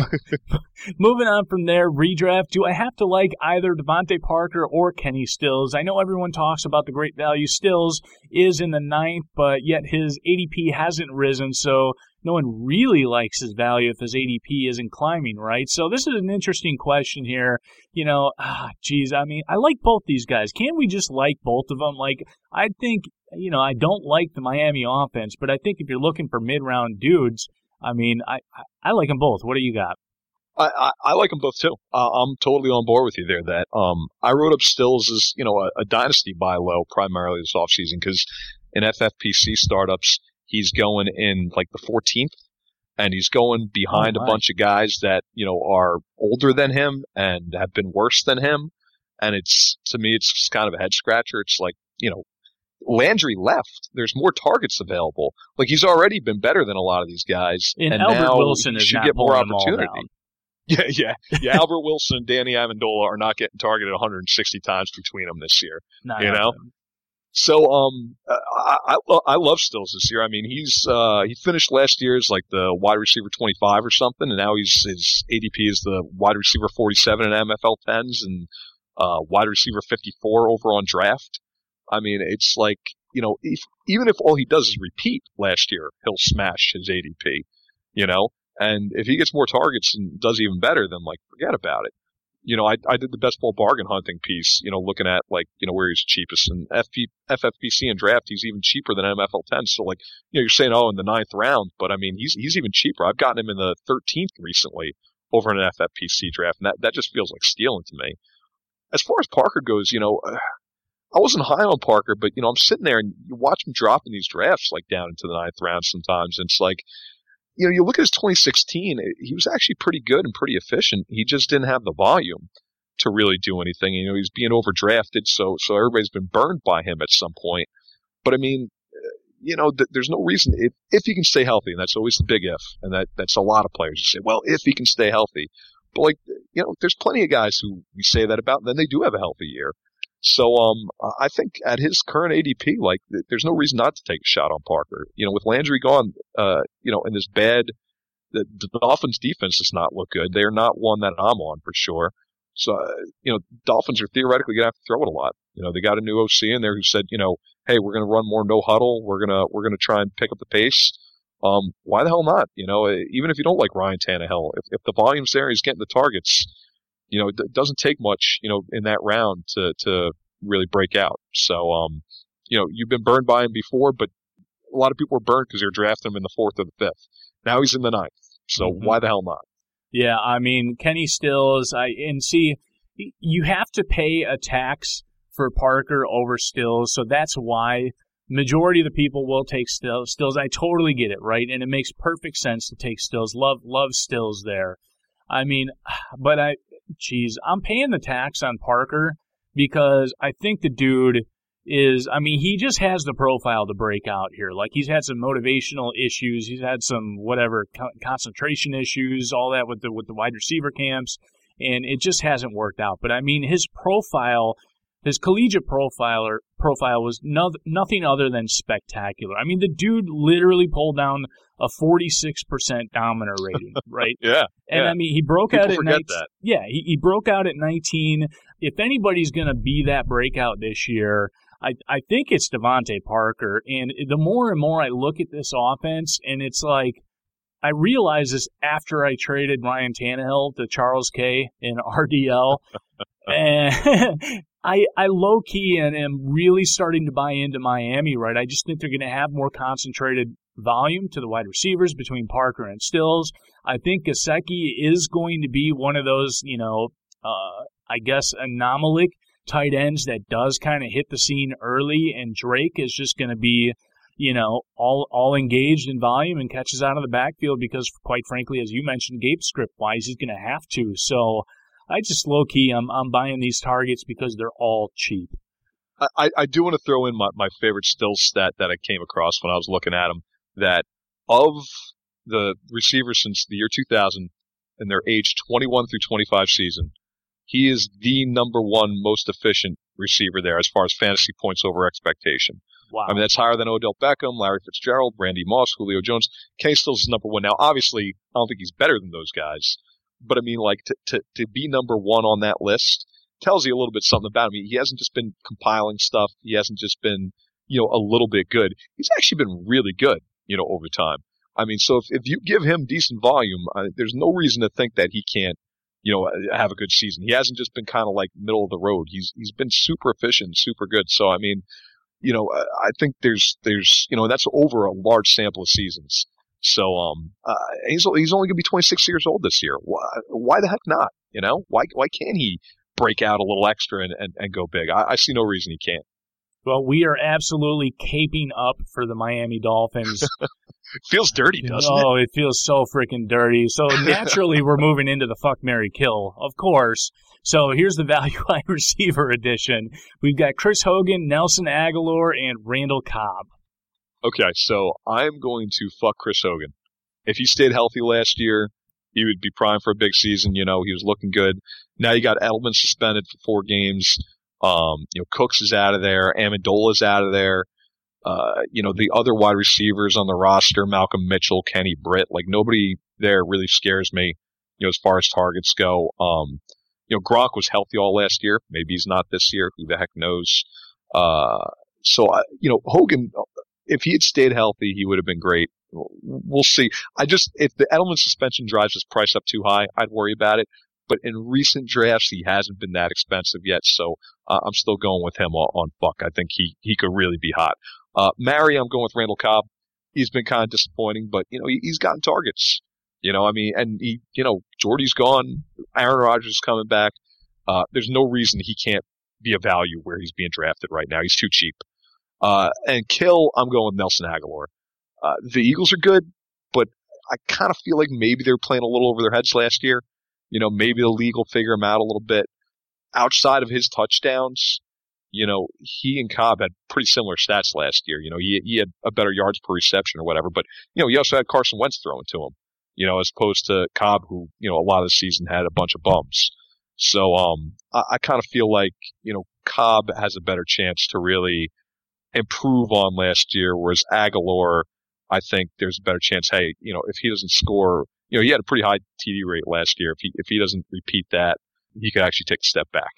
moving on from there, redraft. Do I have to like either Devontae Parker or Kenny Stills? I know everyone talks about the great value. Stills is in the ninth, but yet his A D P hasn't risen, so no one really likes his value if his A D P isn't climbing, right? So this is an interesting question here. You know, ah, geez, I mean, I like both these guys. Can we just like both of them? Like, I think, you know, I don't like the Miami offense, but I think if you're looking for mid-round dudes, I mean, I, I like them both. What do you got? I, I, I like them both, too. Uh, I'm totally on board with you there. That um, I wrote up Stills as, you know, a, a dynasty buy low primarily this offseason because in F F P C startups, he's going in like the fourteenth, and he's going behind oh, a bunch of guys that, you know, are older than him and have been worse than him. And it's, to me, it's kind of a head scratcher. It's like, you know, Landry left. There's more targets available. Like, he's already been better than a lot of these guys. And, and Albert now Wilson is should get more opportunity. Yeah, yeah. Yeah, Albert Wilson and Danny Amendola are not getting targeted one hundred sixty times between them this year. Not you know? Them. So um, I, I I love Stills this year. I mean, he's uh, he finished last year as like the wide receiver twenty-five or something, and now he's his A D P is the wide receiver forty-seven in M F L tens and uh, wide receiver fifty-four over on draft. I mean, it's like, you know, if, even if all he does is repeat last year, he'll smash his A D P, you know? And if he gets more targets and does even better, then, like, forget about it. You know, I I did the best ball bargain hunting piece, you know, looking at, like, you know, where he's cheapest. And F F P C and draft, he's even cheaper than M F L ten. So, like, you know, you're saying, oh, in the ninth round, but, I mean, he's he's even cheaper. I've gotten him in the thirteenth recently over in an F F P C draft, and that, that just feels like stealing to me. As far as Parker goes, you know... Uh, I wasn't high on Parker, but, you know, I'm sitting there and you watch him drop in these drafts, like, down into the ninth round sometimes. And it's like, you know, you look at his twenty sixteen, he was actually pretty good and pretty efficient. He just didn't have the volume to really do anything. You know, he's being overdrafted, so so everybody's been burned by him at some point. But, I mean, you know, th- there's no reason. If, if he can stay healthy, and that's always the big if, and that that's a lot of players who say, well, if he can stay healthy. But, like, you know, there's plenty of guys who we say that about, and then they do have a healthy year. So um, I think at his current A D P, like, there's no reason not to take a shot on Parker. You know, with Landry gone, uh, you know, in this bad, the, the Dolphins' defense does not look good. They are not one that I'm on for sure. So uh, you know, Dolphins are theoretically going to have to throw it a lot. You know, they got a new O C in there who said, you know, hey, we're going to run more no huddle. We're gonna we're gonna try and pick up the pace. Um, why the hell not? You know, even if you don't like Ryan Tannehill, if if the volume's there, he's getting the targets. You know, it doesn't take much, you know, in that round to, to really break out. So, um, you know, you've been burned by him before, but a lot of people were burned because they were drafting him in the fourth or the fifth. Now he's in the ninth. So mm-hmm. Why the hell not? Yeah, I mean, Kenny Stills, I and see, you have to pay a tax for Parker over Stills, so that's why majority of the people will take Stills. Stills, I totally get it, right? And it makes perfect sense to take Stills. Love, love Stills there. I mean, but I... Jeez, I'm paying the tax on Parker because I think the dude is, I mean, he just has the profile to break out here. Like, he's had some motivational issues. He's had some whatever co- concentration issues, all that with the with the wide receiver camps, and it just hasn't worked out. But, I mean, his profile, his collegiate profiler profile was no, nothing other than spectacular. I mean, the dude literally pulled down a forty-six percent dominer rating, right? yeah. And, yeah. I mean, he broke People out at nineteen. That. Yeah, he, he broke out at nineteen. If anybody's going to be that breakout this year, I, I think it's Devontae Parker. And the more and more I look at this offense, and it's like, I realize this after I traded Ryan Tannehill to Charles K in R D L. and I, I low-key and am really starting to buy into Miami, right? I just think they're going to have more concentrated volume to the wide receivers between Parker and Stills. I think Gesicki is going to be one of those, you know, uh, I guess, anomalic tight ends that does kind of hit the scene early, and Drake is just going to be, you know, all all engaged in volume and catches out of the backfield because, quite frankly, as you mentioned, game script-wise, he's going to have to. So I just low-key, I'm, I'm buying these targets because they're all cheap. I, I do want to throw in my, my favorite still stat that I came across when I was looking at them, that of the receivers since the year two thousand and their age twenty-one through twenty-five season, he is the number one most efficient receiver there as far as fantasy points over expectation. Wow. I mean, that's higher than Odell Beckham, Larry Fitzgerald, Randy Moss, Julio Jones. Kenny Stills is number one. Now, obviously, I don't think he's better than those guys, but I mean, like, to, to, to be number one on that list tells you a little bit something about him. He hasn't just been compiling stuff. He hasn't just been, you know, a little bit good. He's actually been really good, you know, over time. I mean, so if, if you give him decent volume, uh, there's no reason to think that he can't, you know, have a good season. He hasn't just been kind of like middle of the road. He's he's been super efficient, super good. So, I mean, you know, I think there's there's you know, that's over a large sample of seasons. So um, uh, he's he's only gonna be twenty-six years old this year. Why, why the heck not? You know, why why can't he break out a little extra and, and, and go big? I, I see no reason he can't. Well, we are absolutely caping up for the Miami Dolphins. Feels dirty, doesn't it? Oh, it feels so freaking dirty. So naturally, we're moving into the fuck, marry, kill, of course. So here's the value wide receiver edition. We've got Chris Hogan, Nelson Agholor, and Randall Cobb. Okay, so I'm going to fuck Chris Hogan. If he stayed healthy last year, he would be primed for a big season. You know, he was looking good. Now you got Edelman suspended for four games. Um, you know, Cooks is out of there. Amendola's out of there. Uh, you know, the other wide receivers on the roster, Malcolm Mitchell, Kenny Britt, like nobody there really scares me, you know, as far as targets go. Um, you know, Gronk was healthy all last year. Maybe he's not this year. Who the heck knows? Uh, so, I, you know, Hogan, if he had stayed healthy, he would have been great. We'll see. I just, if the Edelman suspension drives his price up too high, I'd worry about it. But in recent drafts, he hasn't been that expensive yet. So uh, I'm still going with him on, on Buck. I think he, he could really be hot. Uh, Mary, I'm going with Randall Cobb. He's been kind of disappointing, but, you know, he, he's gotten targets. You know, I mean, and he, you know, Jordy's gone. Aaron Rodgers is coming back. Uh, there's no reason he can't be a value where he's being drafted right now. He's too cheap. Uh, and kill, I'm going with Nelson Agholor. Uh, the Eagles are good, but I kind of feel like maybe they were playing a little over their heads last year. You know, maybe the league will figure him out a little bit. Outside of his touchdowns, you know, he and Cobb had pretty similar stats last year. You know, he he had a better yards per reception or whatever, but, you know, he also had Carson Wentz throwing to him, you know, as opposed to Cobb, who, you know, a lot of the season had a bunch of bums. So um, I, I kind of feel like, you know, Cobb has a better chance to really improve on last year, whereas Agholor, I think there's a better chance, hey, you know, if he doesn't score, you know, he had a pretty high T D rate last year. If he if he doesn't repeat that, he could actually take a step back.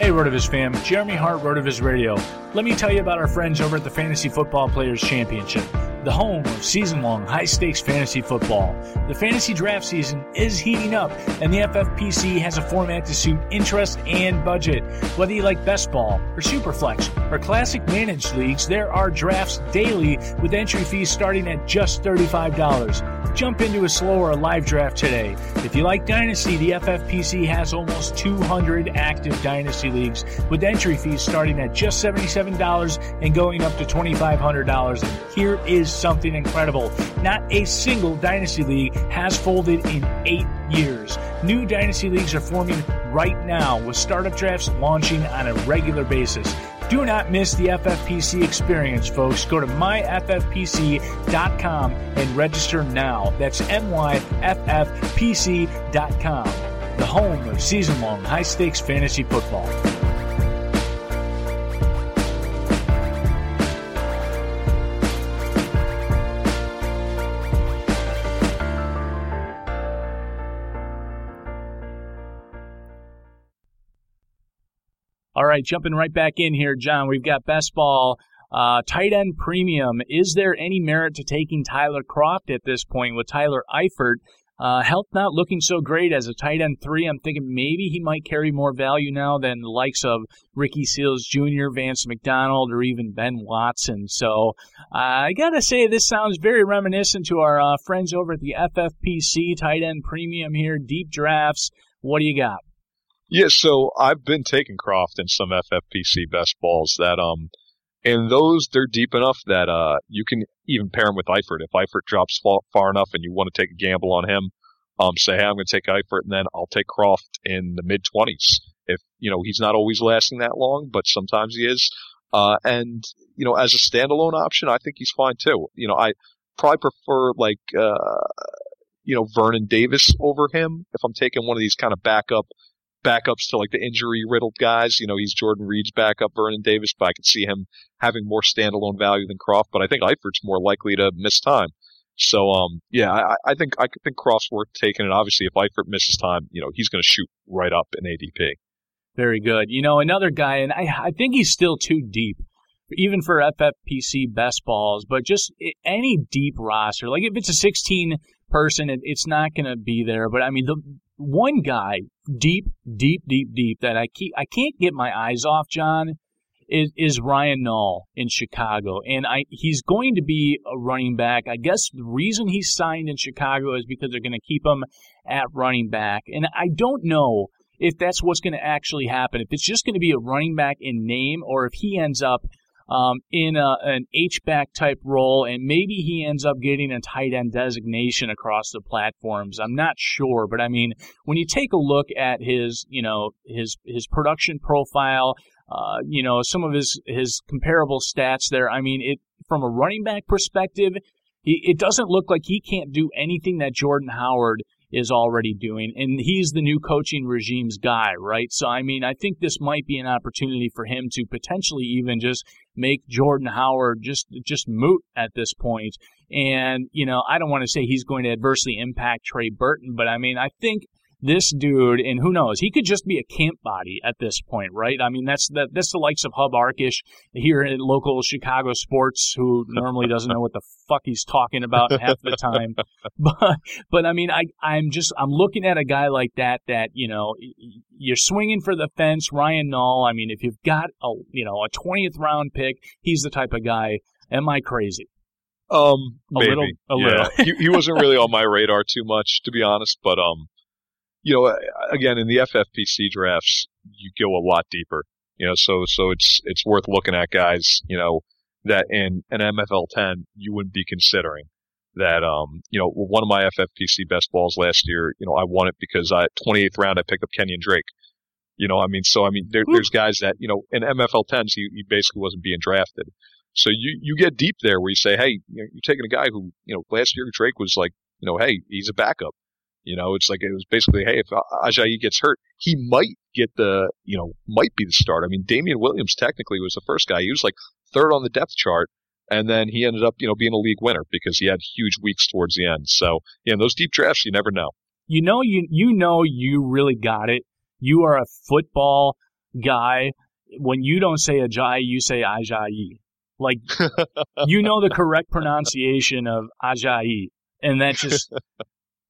Hey, RotoViz fam, Jeremy Hart, RotoViz Radio. Let me tell you about our friends over at the Fantasy Football Players Championship, the home of season-long high-stakes fantasy football. The fantasy draft season is heating up, and the F F P C has a format to suit interest and budget. Whether you like best ball or superflex or classic managed leagues, there are drafts daily with entry fees starting at just thirty-five dollars. Jump into a slow or a live draft today. If you like Dynasty, the F F P C has almost two hundred active Dynasty leagues with entry fees starting at just seventy-seven dollars and going up to twenty-five hundred dollars. And here is something incredible. Not a single Dynasty league has folded in eight years. New Dynasty leagues are forming right now with startup drafts launching on a regular basis. Do not miss the F F P C experience, folks. Go to my f f p c dot com and register now. That's m y f f p c dot com, the home of season-long high-stakes fantasy football. All right, jumping right back in here, John. We've got best ball, uh, tight end premium. Is there any merit to taking Tyler Kroft at this point with Tyler Eifert? Uh, health not looking so great as a tight end three. I'm thinking maybe he might carry more value now than the likes of Ricky Seals Junior, Vance McDonald, or even Ben Watson. So uh, I got to say this sounds very reminiscent to our uh, friends over at the F F P C tight end premium here, deep drafts. What do you got? Yeah, so I've been taking Croft in some F F P C best balls that um, and those they're deep enough that uh, you can even pair him with Eifert if Eifert drops far, far enough and you want to take a gamble on him. Um, say, hey, I'm going to take Eifert, and then I'll take Croft in the mid twenties. If you know he's not always lasting that long, but sometimes he is. Uh, and you know, as a standalone option, I think he's fine too. You know, I probably prefer like uh, you know Vernon Davis over him if I'm taking one of these kind of backup. Backups to like the injury-riddled guys. You know, he's Jordan Reed's backup, Vernon Davis, but I could see him having more standalone value than Croft. But I think Eifert's more likely to miss time. So, um, yeah, I, I think I think Croft's worth taking. And obviously, if Eifert misses time, you know, he's going to shoot right up in A D P. Very good. You know, another guy, and I, I think he's still too deep, even for F F P C best balls. But just any deep roster, like if it's a sixteen person, it, it's not going to be there. But I mean, the one guy deep, deep, deep, deep that I keep I can't get my eyes off, John, is, is Ryan Nall in Chicago. And I he's going to be a running back. I guess the reason he's signed in Chicago is because they're going to keep him at running back. And I don't know if that's what's going to actually happen, if it's just going to be a running back in name or if he ends up um, in a, an H-back type role and maybe he ends up getting a tight end designation across the platforms. I'm not sure, but I mean, when you take a look at his, you know, his, his production profile, uh, you know, some of his, his comparable stats there, I mean, it, from a running back perspective, he, it doesn't look like he can't do anything that Jordan Howard is already doing, and he's the new coaching regime's guy, right? So, I mean, I think this might be an opportunity for him to potentially even just make Jordan Howard just just moot at this point. And, you know, I don't want to say he's going to adversely impact Trey Burton, but, I mean, I think this dude, and who knows, he could just be a camp body at this point, right? I mean, that's the, that's the likes of Hub Arkish here in local Chicago sports, who normally doesn't know what the fuck he's talking about half the time. But, but I mean, I, I'm just, I'm looking at a guy like that, that, you know, you're swinging for the fence, Ryan Nall. I mean, if you've got a, you know, a twentieth round pick, he's the type of guy. Am I crazy? Um, maybe. A little, a yeah. little. he, he wasn't really on my radar too much, to be honest, but, um, you know, again, in the F F P C drafts, you go a lot deeper. You know, so so it's it's worth looking at guys. You know, that in an M F L ten you wouldn't be considering. That um, you know, one of my F F P C best balls last year, you know, I won it because I twenty-eighth round I picked up Kenyon Drake. You know, I mean, so I mean, there, there's guys that you know in M F L tens he, he basically wasn't being drafted. So you you get deep there where you say, hey, you know, you're taking a guy who you know last year Drake was like, you know, hey, he's a backup. You know, it's like it was basically, hey, if Ajayi gets hurt, he might get the, you know, might be the start. I mean, Damian Williams technically was the first guy. He was like third on the depth chart, and then he ended up, you know, being a league winner because he had huge weeks towards the end. So, yeah, in those deep drafts, you never know. You know, you you know, you really got it. You are a football guy. When you don't say Ajayi, you say Ajayi. Like, you know the correct pronunciation of Ajayi, and that's just...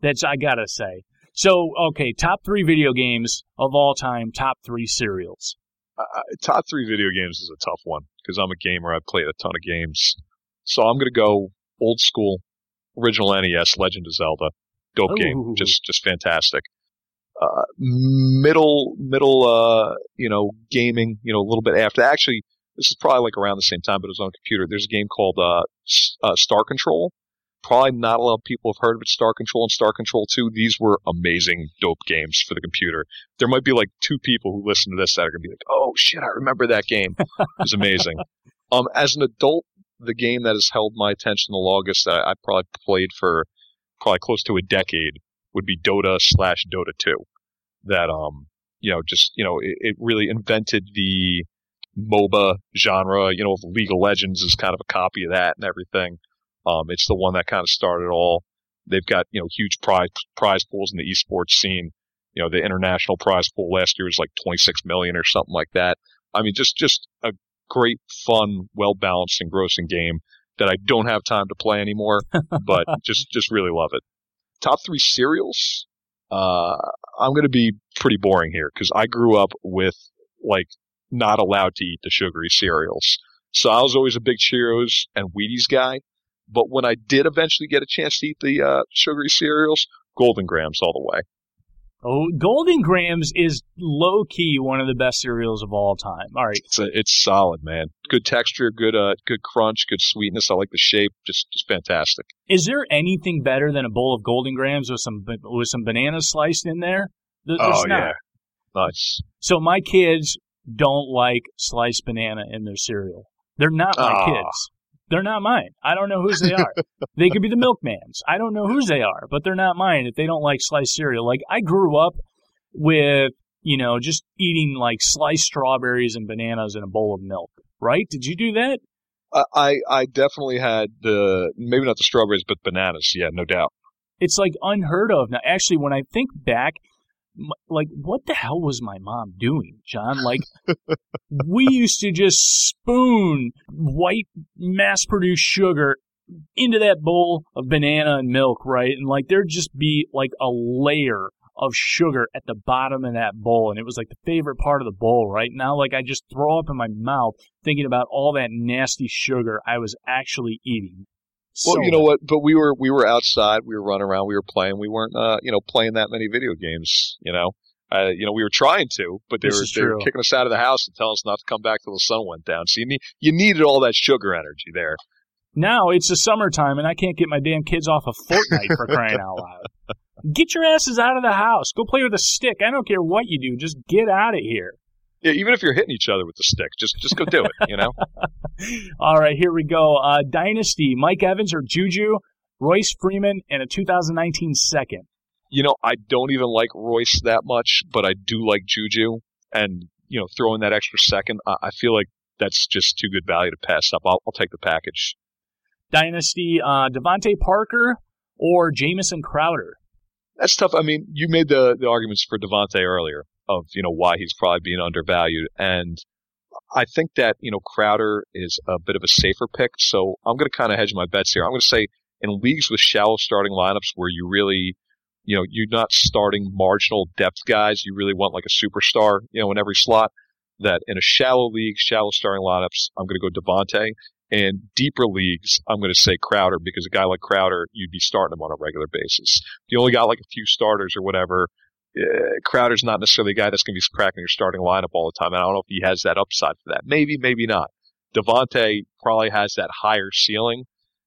That's, I gotta say. So, okay, top three video games of all time, top three serials. Uh, top three video games is a tough one because I'm a gamer. I've played a ton of games. So I'm going to go old school, original N E S, Legend of Zelda. Dope Ooh. game. Just just fantastic. Uh, middle, middle, uh, you know, gaming, you know, a little bit after. Actually, this is probably like around the same time, but it was on a computer. There's a game called uh, uh, Star Control. Probably not a lot of people have heard of it, Star Control and Star Control two. These were amazing, dope games for the computer. There might be like two people who listen to this that are going to be like, oh, shit, I remember that game. It was amazing. um, as an adult, the game that has held my attention the longest that I, I probably played for probably close to a decade would be Dota slash Dota two. That, um, you know, just, you know, it, it really invented the MOBA genre. You know, League of Legends is kind of a copy of that and everything. Um, it's the one that kind of started all. They've got, you know, huge prize, prize pools in the esports scene. You know, the international prize pool last year was like twenty-six million or something like that. I mean, just, just a great, fun, well-balanced, and engrossing game that I don't have time to play anymore, but just, just really love it. Top three serials. Uh, I'm going to be pretty boring here because I grew up with like not allowed to eat the sugary cereals. So I was always a big Cheerios and Wheaties guy. But when I did eventually get a chance to eat the uh, sugary cereals, Golden Grahams all the way. Oh, Golden Grams is low-key one of the best cereals of all time. All right. It's, a, it's solid, man. Good texture, good uh, good crunch, good sweetness. I like the shape. Just just fantastic. Is there anything better than a bowl of Golden Grams with some with some bananas sliced in there? There's oh, not. yeah. Nice. So my kids don't like sliced banana in their cereal. They're not my Aww. kids. They're not mine. I don't know whose they are. They could be the milkmans. I don't know whose they are, but they're not mine if they don't like sliced cereal. Like, I grew up with, you know, just eating, like, sliced strawberries and bananas in a bowl of milk, right? Did you do that? I, I definitely had the, maybe not the strawberries, but bananas. Yeah, no doubt. It's, like, unheard of. Now, actually, when I think back, like, what the hell was my mom doing, John? Like, we used to just spoon white mass-produced sugar into that bowl of banana and milk, right? And, like, there'd just be, like, a layer of sugar at the bottom of that bowl, and it was, like, the favorite part of the bowl, right? Now, like, I just throw up in my mouth thinking about all that nasty sugar I was actually eating. So well, you know what? But we were we were outside. We were running around. We were playing. We weren't, uh, you know, playing that many video games. You know, uh, you know, we were trying to, but they were, they were kicking us out of the house and telling us not to come back till the sun went down. So you need you needed all that sugar energy there. Now it's the summertime, and I can't get my damn kids off of Fortnite for crying out loud. Get your asses out of the house. Go play with a stick. I don't care what you do. Just get out of here. Yeah, even if you're hitting each other with the stick, just just go do it, you know? All right, here we go. Uh, Dynasty, Mike Evans or Juju, Royce Freeman, and a two thousand nineteen second. You know, I don't even like Royce that much, but I do like Juju. And, you know, throwing that extra second, I, I feel like that's just too good value to pass up. I'll, I'll take the package. Dynasty, uh, Devontae Parker or Jamison Crowder? That's tough. I mean, you made the, the arguments for Devontae earlier. Of, you know, why he's probably being undervalued. And I think that, you know, Crowder is a bit of a safer pick. So I'm going to kind of hedge my bets here. I'm going to say in leagues with shallow starting lineups where you really, you know, you're not starting marginal depth guys, you really want like a superstar, you know, in every slot, that in a shallow league, shallow starting lineups, I'm going to go Devontae. In deeper leagues, I'm going to say Crowder, because a guy like Crowder, you'd be starting him on a regular basis. You only got like a few starters or whatever. Uh, Crowder's not necessarily a guy that's going to be cracking your starting lineup all the time. And I don't know if he has that upside for that. Maybe, maybe not. Devontae probably has that higher ceiling.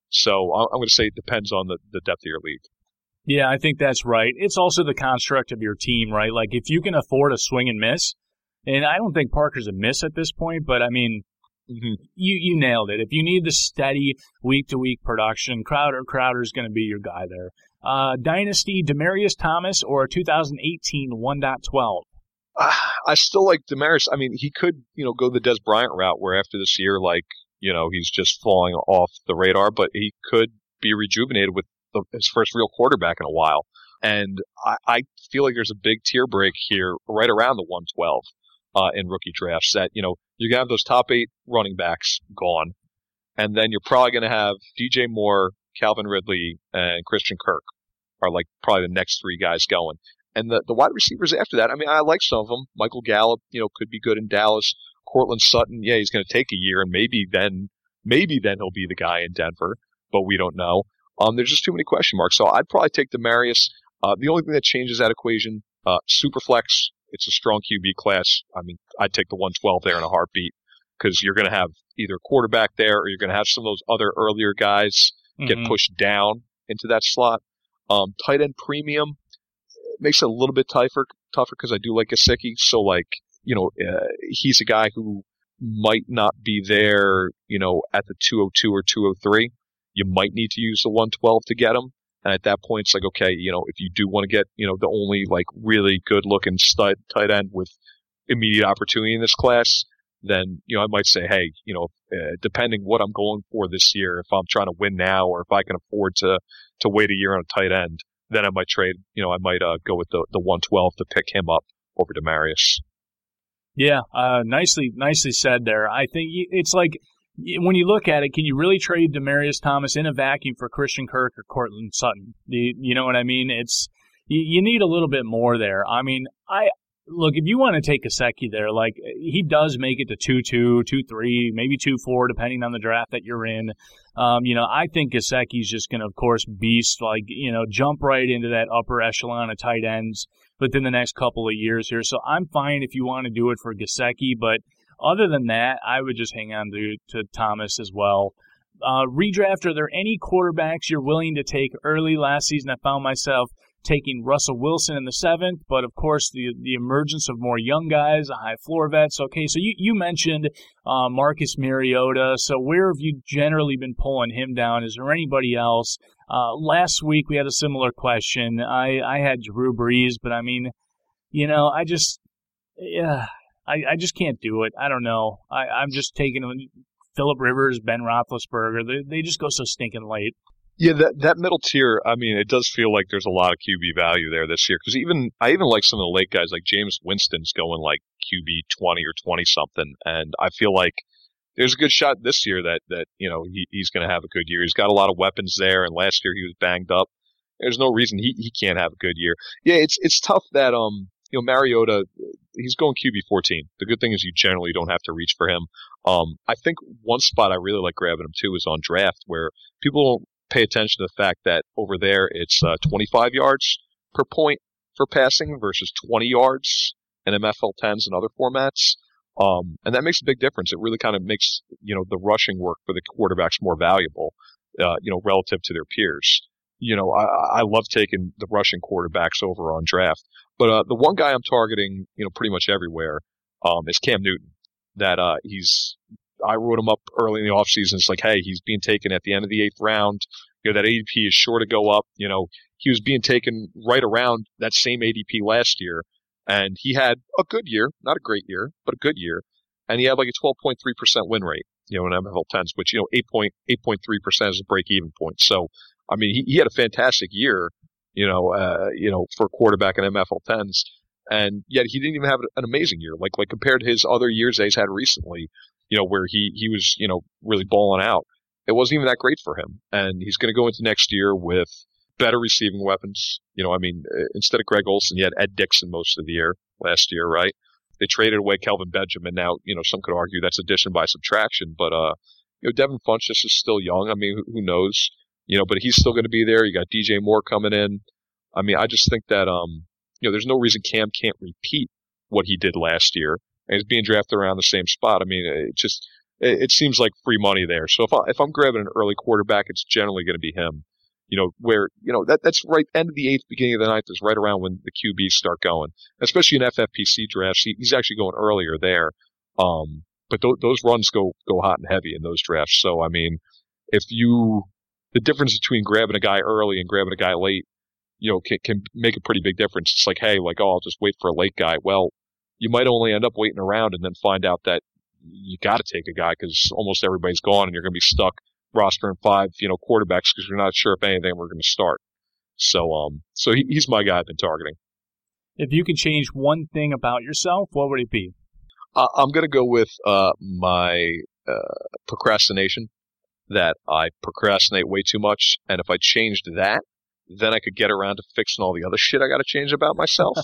So I'm going to say it depends on the, the depth of your league. Yeah, I think that's right. It's also the construct of your team, right? Like, if you can afford a swing and miss, and I don't think Parker's a miss at this point, but I mean, mm-hmm. you, you nailed it. If you need the steady week-to-week production, Crowder Crowder's going to be your guy there. Uh, Dynasty, Demaryius Thomas or two thousand eighteen one point twelve? Uh, I still like Demaryius. I mean, he could, you know, go the Dez Bryant route where after this year, like, you know, he's just falling off the radar, but he could be rejuvenated with the, his first real quarterback in a while. And I, I feel like there's a big tier break here right around the one twelve uh, in rookie drafts that, you know, you're going to have those top eight running backs gone. And then you're probably going to have D J Moore, Calvin Ridley, and Christian Kirk are like probably the next three guys going. And the, the wide receivers after that, I mean, I like some of them. Michael Gallup, you know, could be good in Dallas. Cortland Sutton, yeah, he's going to take a year, and maybe then maybe then he'll be the guy in Denver, but we don't know. Um, there's just too many question marks. So I'd probably take Demaryius. Uh, the only thing that changes that equation, uh, Superflex, it's a strong Q B class. I mean, I'd take the one twelve there in a heartbeat because you're going to have either quarterback there or you're going to have some of those other earlier guys get mm-hmm. pushed down into that slot. Um, tight end premium makes it a little bit tougher, tougher because I do like Gesicki. So, like, you know, uh, he's a guy who might not be there, you know, at the two oh two or two oh three. You might need to use the one twelve to get him. And at that point, it's like, okay, you know, if you do want to get, you know, the only, like, really good-looking stud tight end with immediate opportunity in this class, then, you know, I might say, hey, you know, uh, depending what I'm going for this year, if I'm trying to win now or if I can afford to to wait a year on a tight end, then I might trade, you know, I might uh, go with the, the one twelve to pick him up over Demaryius. Yeah, uh, nicely nicely said there. I think it's like when you look at it, can you really trade Demaryius Thomas in a vacuum for Christian Kirk or Cortland Sutton? You, you know what I mean? It's you, you need a little bit more there. I mean, I – Look, if you want to take Gesicki there, like, he does make it to two two, two three, maybe two four, depending on the draft that you're in. Um, you know, I think Gesicki's just going to, of course, beast, like, you know, jump right into that upper echelon of tight ends. within the next couple of years here. So I'm fine if you want to do it for Gesicki, but other than that, I would just hang on to, to Thomas as well. Uh, redraft, are there any quarterbacks you're willing to take early? Last season, I found myself taking Russell Wilson in the seventh, but of course the the emergence of more young guys, a high floor vets. Okay, so you, you mentioned uh, Marcus Mariota. So where have you generally been pulling him down? Is there anybody else? Uh, last week we had a similar question. I, I had Drew Brees, but I mean, you know, I just, yeah, I, I just can't do it. I don't know. I, I'm just taking Phillip Rivers, Ben Roethlisberger. They, they just go so stinking late. Yeah, that that middle tier, I mean, it does feel like there's a lot of Q B value there this year. Because even I even like some of the late guys, like James Winston's going like Q B twenty or twenty-something. And I feel like there's a good shot this year that, that you know, he, he's going to have a good year. He's got a lot of weapons there, and last year he was banged up. There's no reason he, he can't have a good year. Yeah, it's it's tough that, um you know, Mariota, he's going Q B fourteen. The good thing is you generally don't have to reach for him. Um, I think one spot I really like grabbing him, too, is on draft, where people don't pay attention to the fact that over there it's uh, twenty-five yards per point for passing versus twenty yards in M F L tens and other formats. Um, and that makes a big difference. It really kind of makes, you know, the rushing work for the quarterbacks more valuable, uh, you know, relative to their peers. You know, I, I love taking the rushing quarterbacks over on draft. But uh, the one guy I'm targeting, you know, pretty much everywhere um, is Cam Newton. That uh, he's... I wrote him up early in the offseason. It's like, hey, he's being taken at the end of the eighth round. You know, that A D P is sure to go up. You know, he was being taken right around that same A D P last year, and he had a good year, not a great year, but a good year, and he had like a twelve point three percent win rate, you know, in M F L tens, which, you know, eight point three percent is a break-even point. So, I mean, he, he had a fantastic year, you know, uh, you know, for a quarterback in M F L tens, and yet he didn't even have an amazing year. Like, like compared to his other years that he's had recently, you know, where he, he was, you know, really balling out. It wasn't even that great for him. And he's going to go into next year with better receiving weapons. You know, I mean, instead of Greg Olsen, he had Ed Dixon most of the year last year, right? They traded away Kelvin Benjamin. Now, you know, some could argue that's addition by subtraction. But, uh, you know, Devin Funchess is still young. I mean, who knows? You know, but he's still going to be there. You got D J Moore coming in. I mean, I just think that, um, you know, there's no reason Cam can't repeat what he did last year. And he's being drafted around the same spot. I mean, it just it, it seems like free money there. So if I, if I'm grabbing an early quarterback, it's generally going to be him. You know, where you know that that's right end of the eighth, beginning of the ninth is right around when the Q Bs start going, especially in F F P C drafts. He, he's actually going earlier there, um, but th- those runs go go hot and heavy in those drafts. So I mean, if you the difference between grabbing a guy early and grabbing a guy late, you know, can, can make a pretty big difference. It's like, hey, like oh, I'll just wait for a late guy. Well, you might only end up waiting around and then find out that you got to take a guy because almost everybody's gone and you're going to be stuck rostering five, you know, quarterbacks because you're not sure if anything we're going to start. So, um, so he, he's my guy I've been targeting. If you could change one thing about yourself, what would it be? Uh, I'm going to go with uh, my uh, procrastination. That I procrastinate way too much, and if I changed that, then I could get around to fixing all the other shit I got to change about myself.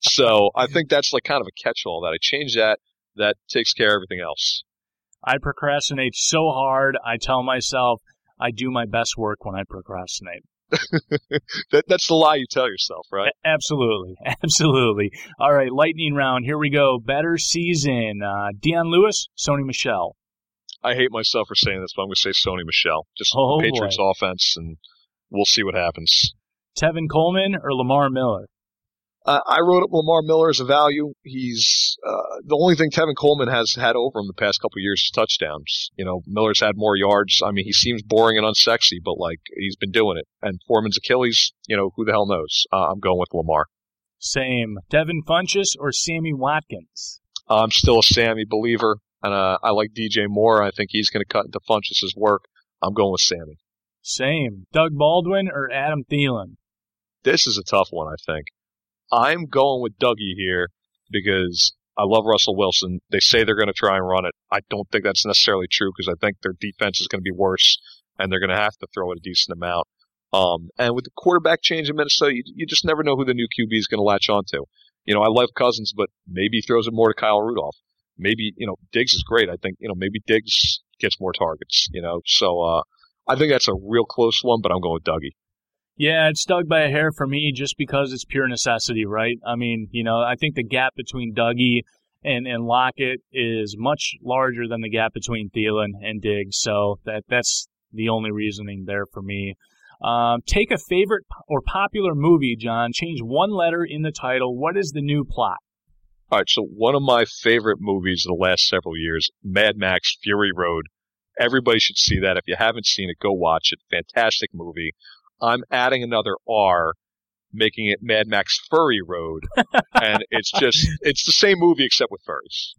So I think that's like kind of a catch-all, that I change that, that takes care of everything else. I procrastinate so hard, I tell myself I do my best work when I procrastinate. that, that's the lie you tell yourself, right? Absolutely. Absolutely. All right, lightning round. Here we go. Better season. Uh, Dion Lewis, Sony Michel. I hate myself for saying this, but I'm going to say Sony Michel. Just oh, Patriots boy. Offense and... We'll see what happens. Tevin Coleman or Lamar Miller? Uh, I wrote up Lamar Miller as a value. He's uh, the only thing Tevin Coleman has had over him the past couple of years is touchdowns. You know, Miller's had more yards. I mean, he seems boring and unsexy, but like he's been doing it. And Foreman's Achilles, you know, who the hell knows? Uh, I'm going with Lamar. Same. Devin Funchess or Sammy Watkins? I'm still a Sammy believer, and uh, I like D J Moore. I think he's going to cut into Funchess's work. I'm going with Sammy. Same. Doug Baldwin or Adam Thielen? This is a tough one, I think. I'm going with Dougie here because I love Russell Wilson. They say they're going to try and run it. I don't think that's necessarily true because I think their defense is going to be worse and they're going to have to throw it a decent amount. Um, and with the quarterback change in Minnesota, you, you just never know who the new Q B is going to latch onto. You know, I love Cousins, but maybe he throws it more to Kyle Rudolph. Maybe, you know, Diggs is great. I think, you know, maybe Diggs gets more targets, you know, so, uh, I think that's a real close one, but I'm going with Dougie. Yeah, it's Doug by a hair for me just because it's pure necessity, right? I mean, you know, I think the gap between Dougie and, and Lockett is much larger than the gap between Thielen and Diggs. So that that's the only reasoning there for me. Um, take a favorite or popular movie, John. Change one letter in the title. What is the new plot? All right, so one of my favorite movies of the last several years, Mad Max Fury Road. Everybody should see that. If you haven't seen it, go watch it. Fantastic movie. I'm adding another R, making it Mad Max Furry Road. And it's just, it's the same movie except with furries.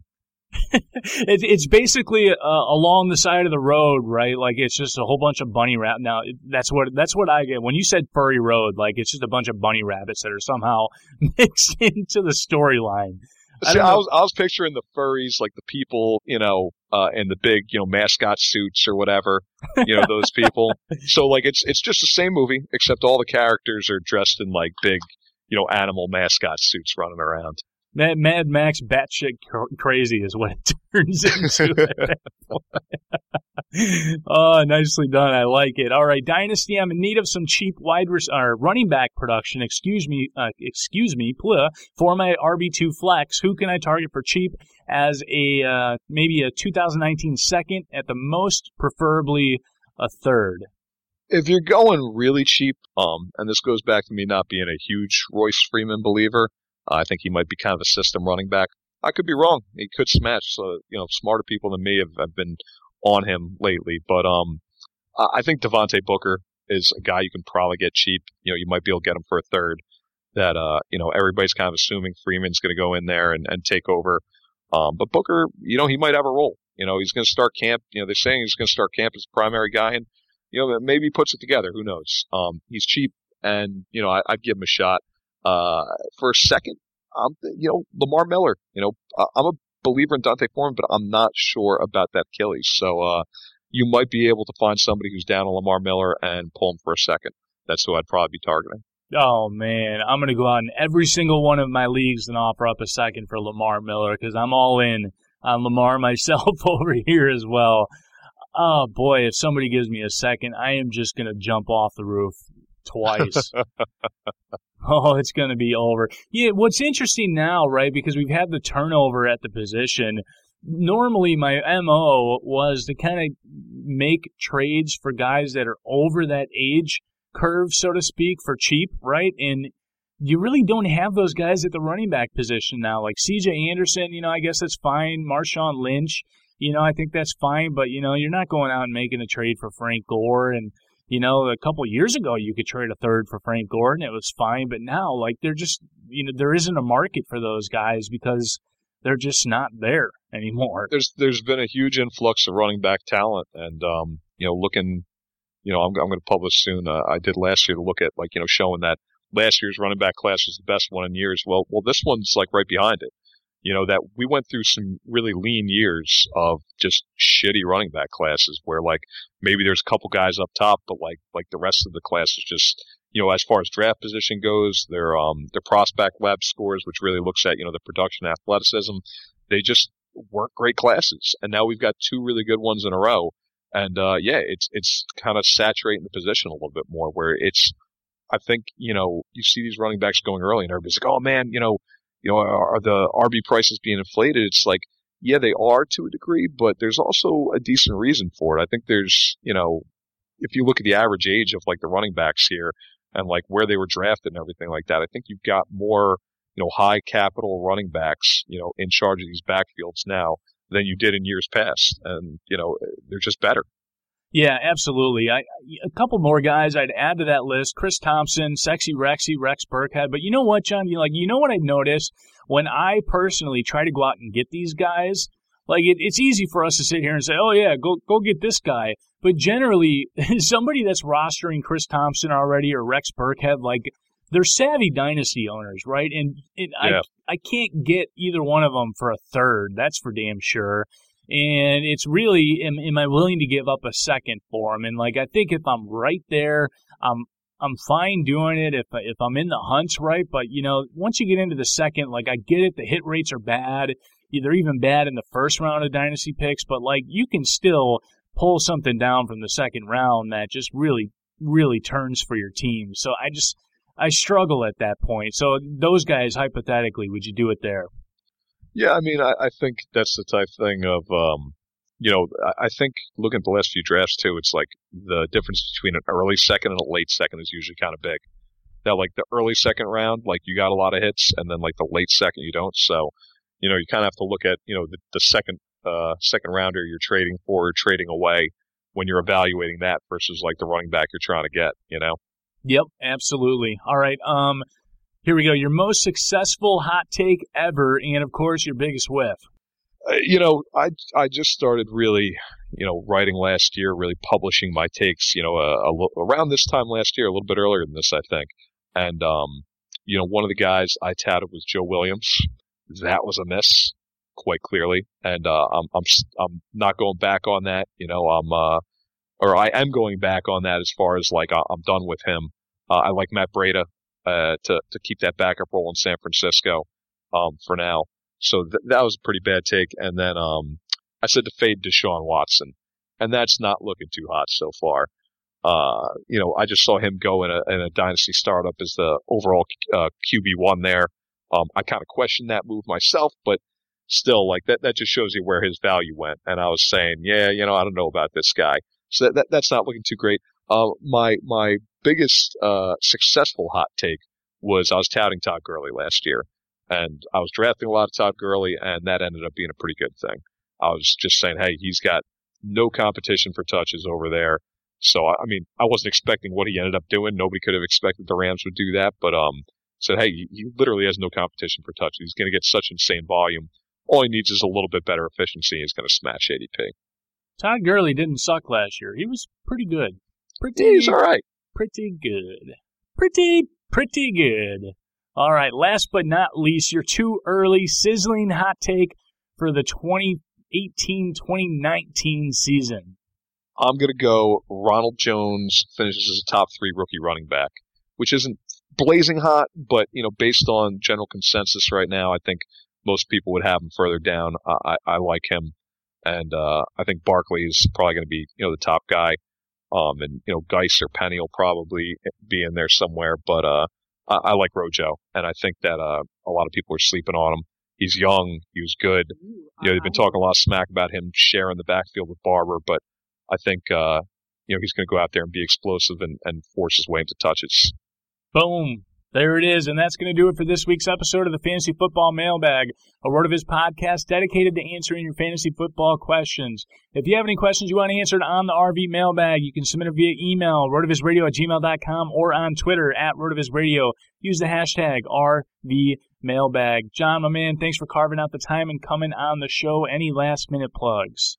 it, it's basically uh, along the side of the road, right? Like it's just a whole bunch of bunny rabbits. Now that's what that's what I get when you said furry road. Like it's just a bunch of bunny rabbits that are somehow mixed into the storyline. I, I was I was picturing the furries, like the people, you know, uh, in the big, you know, mascot suits or whatever, you know, those people. So like it's it's just the same movie except all the characters are dressed in like big, you know, animal mascot suits running around. Mad, Mad Max batshit cr- crazy is what it turns into. Oh, nicely done. I like it. All right, Dynasty, I'm in need of some cheap wide res- or running back production. Excuse me, uh, excuse me, pleh, for my R B two flex. Who can I target for cheap as a uh, maybe a two thousand nineteen second at the most, preferably a third? If you're going really cheap, um, and this goes back to me not being a huge Royce Freeman believer, Uh, I think he might be kind of a system running back. I could be wrong. He could smash. So, you know, smarter people than me have, have been on him lately. But um, I think Devontae Booker is a guy you can probably get cheap. You know, you might be able to get him for a third. That, uh, you know, everybody's kind of assuming Freeman's going to go in there and, and take over. Um, but Booker, you know, he might have a role. You know, he's going to start camp. You know, they're saying he's going to start camp as primary guy. And, you know, maybe he puts it together. Who knows? Um, he's cheap. And, you know, I, I'd give him a shot. Uh, for a second, I'm, you know, Lamar Miller, you know, I'm a believer in Dante Foreman, but I'm not sure about that Achilles. So, uh, you might be able to find somebody who's down on Lamar Miller and pull him for a second. That's who I'd probably be targeting. Oh man, I'm going to go out in every single one of my leagues and offer up a second for Lamar Miller because I'm all in on Lamar myself over here as well. Oh boy, if somebody gives me a second, I am just going to jump off the roof twice. Oh, it's going to be over. Yeah, what's interesting now, right, because we've had the turnover at the position. Normally my M O was to kind of make trades for guys that are over that age curve, so to speak, for cheap, right? And you really don't have those guys at the running back position now. Like C J Anderson, you know, I guess that's fine. Marshawn Lynch, you know, I think that's fine. But, you know, you're not going out and making a trade for Frank Gore and, you know, a couple of years ago, you could trade a third for Frank Gore, and it was fine. But now, like, they're just, you know, there isn't a market for those guys because they're just not there anymore. There's There's been a huge influx of running back talent. And, um, you know, looking, you know, I'm, I'm going to publish soon. Uh, I did last year to look at, like, you know, showing that last year's running back class was the best one in years. Well, well, this one's, like, right behind it. You know, that we went through some really lean years of just shitty running back classes where, like, maybe there's a couple guys up top, but, like, like the rest of the class is just, you know, as far as draft position goes, their um their prospect lab scores, which really looks at, you know, the production athleticism, they just weren't great classes. And now we've got two really good ones in a row. And, uh yeah, it's it's kind of saturating the position a little bit more where it's, I think, you know, you see these running backs going early and everybody's like, oh, man, you know, You know, are the R B prices being inflated? It's like, yeah, they are to a degree, but there's also a decent reason for it. I think there's, you know, if you look at the average age of like the running backs here and like where they were drafted and everything like that, I think you've got more, you know, high capital running backs, you know, in charge of these backfields now than you did in years past. And, you know, they're just better. Yeah, absolutely. I, a couple more guys I'd add to that list: Chris Thompson, Sexy Rexy, Rex Burkhead. But you know what, John? You know, like, you know what I noticed when I personally try to go out and get these guys. Like, it, it's easy for us to sit here and say, "Oh yeah, go go get this guy." But generally, somebody that's rostering Chris Thompson already or Rex Burkhead, like, they're savvy dynasty owners, right? And, and yeah. I I can't get either one of them for a third. That's for damn sure. And it's really, am, am I willing to give up a second for him? And, like, I think if I'm right there, I'm I'm fine doing it if if I'm in the hunt, right? But, you know, once you get into the second, like, I get it, the hit rates are bad. They're even bad in the first round of dynasty picks. But, like, you can still pull something down from the second round that just really really turns for your team. So I just I struggle at that point. So those guys, hypothetically, would you do it there? Yeah, I mean, I, I think that's the type thing of, um, you know, I, I think looking at the last few drafts, too, it's like the difference between an early second and a late second is usually kind of big. That, like, the early second round, like, you got a lot of hits, and then, like, the late second, you don't. So, you know, you kind of have to look at, you know, the, the second uh, second rounder you're trading for or trading away when you're evaluating that versus, like, the running back you're trying to get, you know? Yep, absolutely. All right, um, here we go. Your most successful hot take ever, and, of course, your biggest whiff. Uh, you know, I, I just started really, you know, writing last year, really publishing my takes, you know, a, a, around this time last year, a little bit earlier than this, I think. And, um, you know, one of the guys I touted was Joe Williams. That was a miss, quite clearly. And uh, I'm I'm I'm not going back on that. You know, I'm uh, or I am going back on that as far as like I'm done with him. Uh, I like Matt Breida uh, to to keep that backup role in San Francisco um, for now. So th- that was a pretty bad take. And then um, I said to fade Deshaun Watson, and that's not looking too hot so far. Uh, you know, I just saw him go in a in a dynasty startup as the overall uh, Q B one there. Um, I kind of questioned that move myself, but still, like that, that just shows you where his value went. And I was saying, yeah, you know, I don't know about this guy. So that, that that's not looking too great. Uh, my my biggest uh, successful hot take was I was touting Todd Gurley last year, and I was drafting a lot of Todd Gurley, and that ended up being a pretty good thing. I was just saying, hey, he's got no competition for touches over there. So I, I mean, I wasn't expecting what he ended up doing. Nobody could have expected the Rams would do that, but um. Said, hey, he literally has no competition for touches. He's going to get such insane volume. All he needs is a little bit better efficiency. He's going to smash A D P. Todd Gurley didn't suck last year. He was pretty good. Pretty, He's all right. Pretty good. Pretty, pretty good. All right, last but not least, your too early sizzling hot take for the twenty eighteen twenty nineteen season. I'm going to go Ronald Jones finishes as a top three rookie running back, which isn't blazing hot, but, you know, based on general consensus right now, I think most people would have him further down. I, I, I like him, and uh, I think Barkley is probably going to be, you know, the top guy, um, and, you know, Geis or Penny will probably be in there somewhere, but uh, I, I like Rojo, and I think that uh, a lot of people are sleeping on him. He's young, he was good. You know, they've been talking a lot of smack about him sharing the backfield with Barber, but I think, uh, you know, he's going to go out there and be explosive and, and force his way into touches. Boom. There it is. And that's going to do it for this week's episode of the Fantasy Football Mailbag, a RotoViz podcast dedicated to answering your fantasy football questions. If you have any questions you want answered on the R V Mailbag, you can submit it via email, rotovizradio at gmail dot com, or on Twitter, at rotovizradio. Use the hashtag R V Mailbag. John, my man, thanks for carving out the time and coming on the show. Any last-minute plugs?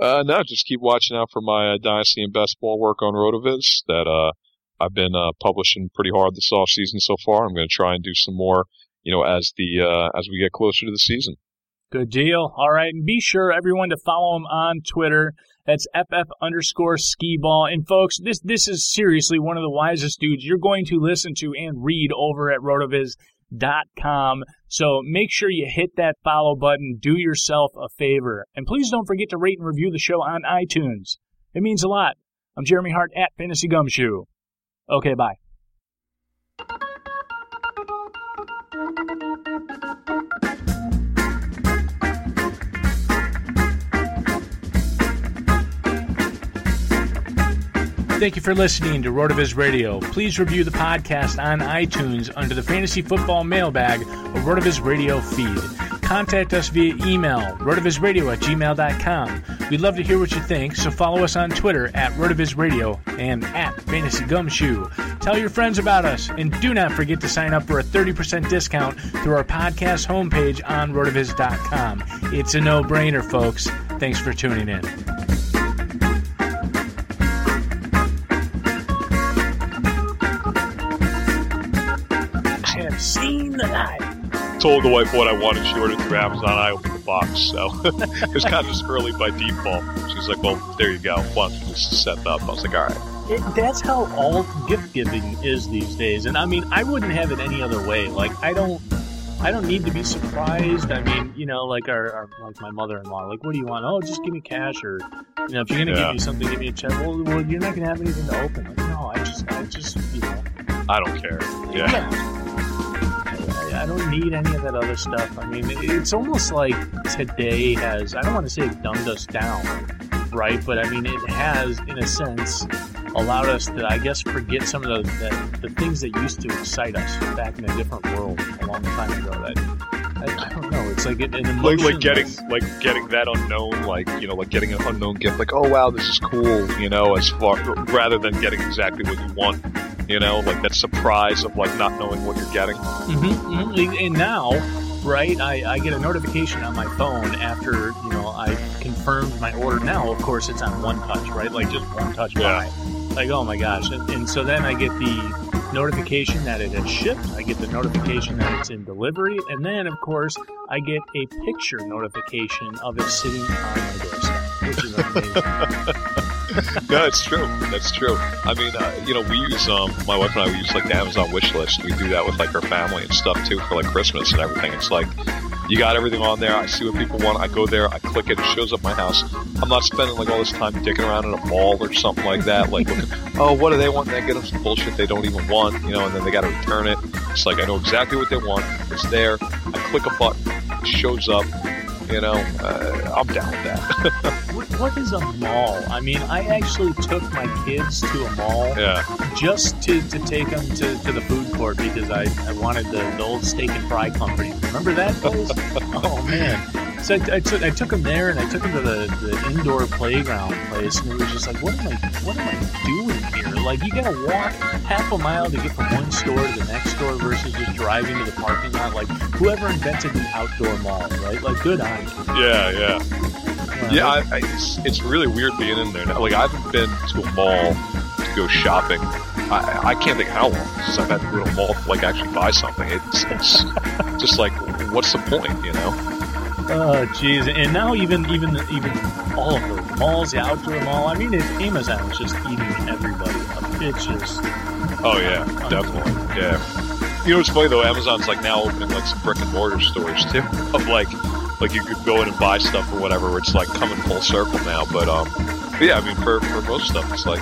Uh, no, just keep watching out for my uh, Dynasty and Best Ball work on RotoViz that uh I've been uh, publishing pretty hard this off season so far. I'm going to try and do some more, you know, as the uh, as we get closer to the season. Good deal. All right, and be sure everyone to follow him on Twitter. That's F F underscore Ski Ball. And folks, this this is seriously one of the wisest dudes you're going to listen to and read over at rotoviz dot com. So make sure you hit that follow button. Do yourself a favor, and please don't forget to rate and review the show on iTunes. It means a lot. I'm Jeremy Hart at Fantasy Gumshoe. Okay, bye. Thank you for listening to RotoViz Radio. Please review the podcast on iTunes under the Fantasy Football Mailbag or RotoViz Radio feed. Contact us via email, rotovizradio at gmail dot com. We'd love to hear what you think, so follow us on Twitter at rotovizradio and at Fantasy Gumshoe. Tell your friends about us, and do not forget to sign up for a thirty percent discount through our podcast homepage on rotoviz dot com. It's a no-brainer, folks. Thanks for tuning in. Seen the night. Told the wife what I wanted. She ordered through Amazon. I opened the box, so it was kind of just early by default. She's like, "Well, there you go. Why don't you just set up?" I was like, "All right." It, that's how all gift giving is these days, and I mean, I wouldn't have it any other way. Like, I don't, I don't need to be surprised. I mean, you know, like our, our like my mother-in-law, like, what do you want? Oh, just give me cash, or, you know, if you're gonna yeah. give me something, give me a check. Well, well, you're not gonna have anything to open. Like, no, I just, I just, you know, I don't care. Yeah. yeah. I, I don't need any of that other stuff. I mean, it, it's almost like today has. I don't want to say it dumbed us down, right? But I mean, it has, in a sense, allowed us to, I guess, forget some of the, the the things that used to excite us back in a different world a long time ago. That I, I don't know. It's like an emotion. Like, like getting like getting that unknown, like, you know, like getting an unknown gift. Like, oh wow, this is cool. You know, as far rather than getting exactly what you want. You know, like that surprise of like not knowing what you're getting. Mm-hmm, mm-hmm. And now, right, I, I get a notification on my phone after, you know, I confirmed my order. Now, of course, it's on one touch, right? Like just one touch buy. Yeah. Like, oh my gosh. And, and so then I get the notification that it has shipped. I get the notification that it's in delivery. And then, of course, I get a picture notification of it sitting on my doorstep, which is amazing. No, it's true. That's true. I mean, uh, you know, we use, um, my wife and I, we use, like, the Amazon wish list. We do that with, like, our family and stuff, too, for, like, Christmas and everything. It's like, you got everything on there. I see what people want. I go there. I click it. It shows up my house. I'm not spending like all this time dicking around in a mall or something like that. Like, looking, oh, what do they want? And I get them some bullshit they don't even want, you know, and then they got to return it. It's like, I know exactly what they want. It's there. I click a button. It shows up. You know, uh, I'm down with that. what, what is a mall? I mean, I actually took my kids to a mall yeah. just to, to take them to, to the food court because I, I wanted the, the old Steak and Fry Company. Remember that place? Oh, man. So I, I, took, I took them there, and I took them to the, the indoor playground place, and it was just like, what am I, what am I doing here? Like, you got to walk half a mile to get from one store to the next store versus just driving to the parking lot. Like, whoever invented the outdoor mall, right? Like, good on. Yeah, yeah, yeah. I, I, it's, it's really weird being in there now. Like, I haven't been to a mall to go shopping. I, I can't think how long since I've had to go to a mall to like actually buy something. It's, it's just like, what's the point, you know? Oh, jeez. And now even even even all of the malls, the outdoor mall. I mean, Amazon is just eating everybody up. It's just. Oh yeah, definitely. Yeah. You know what's funny though? Amazon's like now opening like some brick and mortar stores too. Of like. Like, you could go in and buy stuff or whatever. It's, like, coming full circle now. But, um, but yeah, I mean, for, for most stuff, it's like,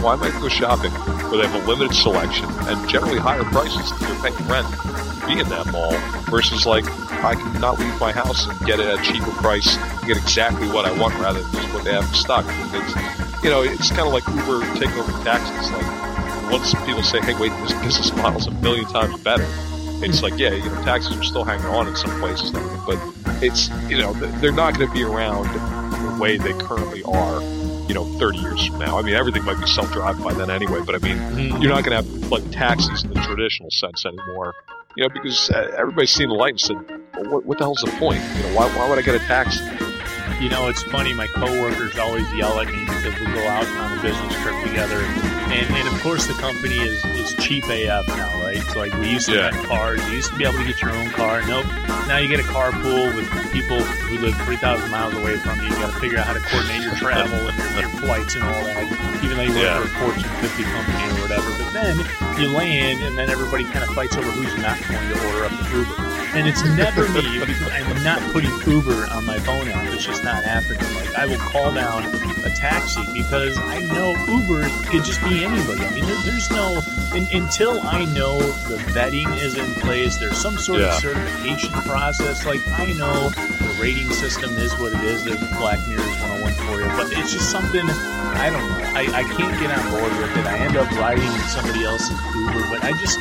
why am I go shopping where they have a limited selection and generally higher prices if you're paying rent to be in that mall versus, like, I can not leave my house and get it at a cheaper price and get exactly what I want rather than just what they have in stock. It's, you know, it's kind of like Uber taking over taxis. Like, once people say, hey, wait, this business model's a million times better, it's like, yeah, you know, taxis are still hanging on in some places, but it's, you know, they're not going to be around the way they currently are, you know, thirty years from now. I mean, everything might be self-driving by then anyway, but I mean, mm-hmm. you're not going to have, like, taxis in the traditional sense anymore, you know, because uh, everybody's seen the light and said, well, what, what the hell's the point? You know, why, why would I get a taxi? You know, it's funny, my coworkers always yell at me because we'll go out on a business trip together, and, and of course the company is, is cheap A F now, right? So like, we used to yeah. have cars, you used to be able to get your own car, nope, now you get a carpool with people who live three thousand miles away from you, you gotta figure out how to coordinate your travel and your, your flights and all that, even though you work yeah. for a Fortune fifty company or whatever, but then you land, and then everybody kind of fights over who's not going to order up the Uber. And it's never me, because I'm not putting Uber on my phone app. It's just not happening. Like, I will call down a taxi because I know Uber could just be anybody. I mean, there, there's no, in, until I know the vetting is in place, there's some sort yeah. of certification process. Like, I know the rating system is what it is. There's Black Mirror's one oh one for you. But it's just something, I don't know. I, I can't get on board with it. I end up riding with somebody else's Uber, but I just...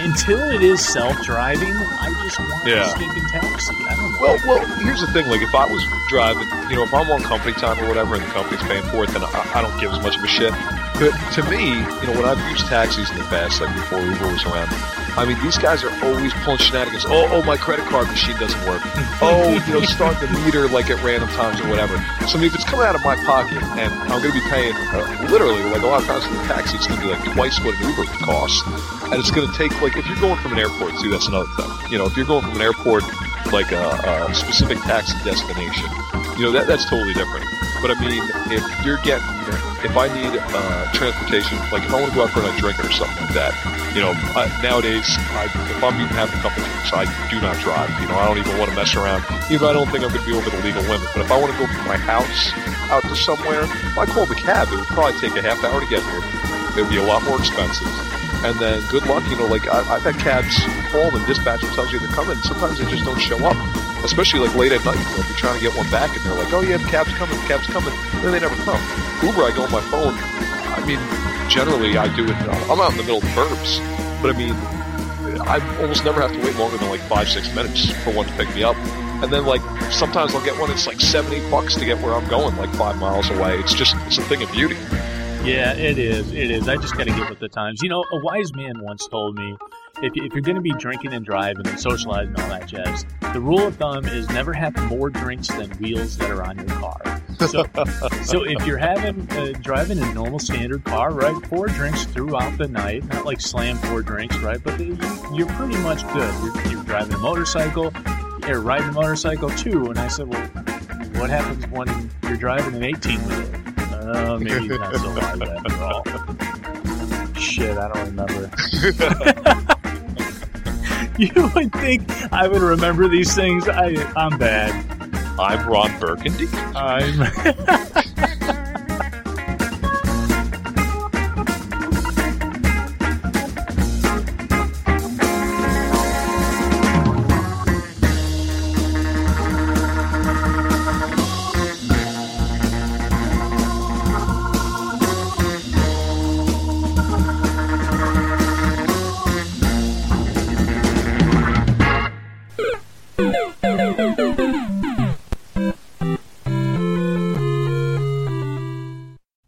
Until it is self-driving, I just want yeah. a stinking taxi. I don't know. Well, well, here's the thing. Like, if I was driving, you know, if I'm on company time or whatever and the company's paying for it, then I, I don't give as much of a shit. But to me, you know, when I've used taxis in the past, like before Uber was around, I mean, these guys are always pulling shenanigans. Oh, oh, my credit card machine doesn't work. Oh, you know, start the meter, like, at random times or whatever. So, I mean, if it's coming out of my pocket and I'm going to be paying, uh, literally, like, a lot of times for the taxi, it's going to be, like, twice what an Uber would cost. And it's going to take, like, if you're going from an airport, too, that's another thing. You know, if you're going from an airport, like, a, a specific taxi destination, you know, that that's totally different. But, I mean, if you're getting, you know, if I need uh, transportation, like if I want to go out for a drink or something like that, you know, I, nowadays, I, if I'm even having a couple of drinks, I do not drive. You know, I don't even want to mess around. Even I don't think I'm going to be over the legal limit. But if I want to go from my house out to somewhere, if I call the cab, it would probably take a half hour to get here. It would be a lot more expensive. And then good luck, you know, like I, I've had cabs call and dispatcher tells you to come in. Sometimes they just don't show up, especially like late at night. You know, if you're trying to get one back and they're like, oh yeah, the cab's coming, the cab's coming. And then they never come. Uber, I go on my phone. I mean, generally I do it, I'm out in the middle of the burbs, but I mean, I almost never have to wait longer than like five, six minutes for one to pick me up. And then like sometimes I'll get one that's like seventy bucks to get where I'm going, like five miles away. It's just, it's a thing of beauty. Yeah, it is. It is. I just got to get with the times. You know, a wise man once told me, if, if you're going to be drinking and driving and socializing and all that jazz, the rule of thumb is never have more drinks than wheels that are on your car. So, so if you're having uh, driving a normal standard car, right, four drinks throughout the night, not like slam four drinks, right, but they, you're pretty much good. You're, you're driving a motorcycle, or riding a motorcycle too. And I said, well, what happens when you're driving an eighteen-wheeler? Uh, maybe not so wise after all. Shit, I don't remember. You would think I would remember these things. I, I'm bad. I'm Ron Burgundy. I'm...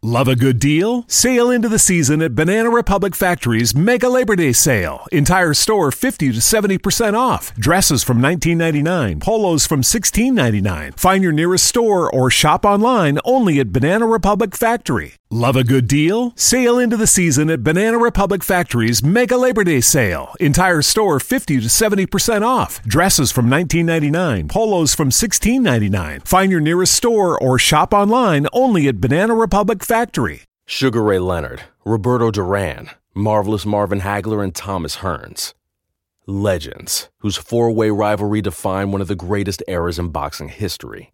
Love a good deal? Sail into the season at Banana Republic Factory's Mega Labor Day Sale. Entire store fifty to seventy percent off. Dresses from nineteen ninety-nine dollars. Polos from sixteen ninety-nine dollars. Find your nearest store or shop online only at Banana Republic Factory. Love a good deal? Sail into the season at Banana Republic Factory's Mega Labor Day Sale. Entire store fifty to seventy percent off. Dresses from nineteen ninety-nine dollars. Polos from sixteen ninety-nine dollars. Find your nearest store or shop online only at Banana Republic Factory. Sugar Ray Leonard, Roberto Duran, Marvelous Marvin Hagler, and Thomas Hearns. Legends, whose four-way rivalry defined one of the greatest eras in boxing history.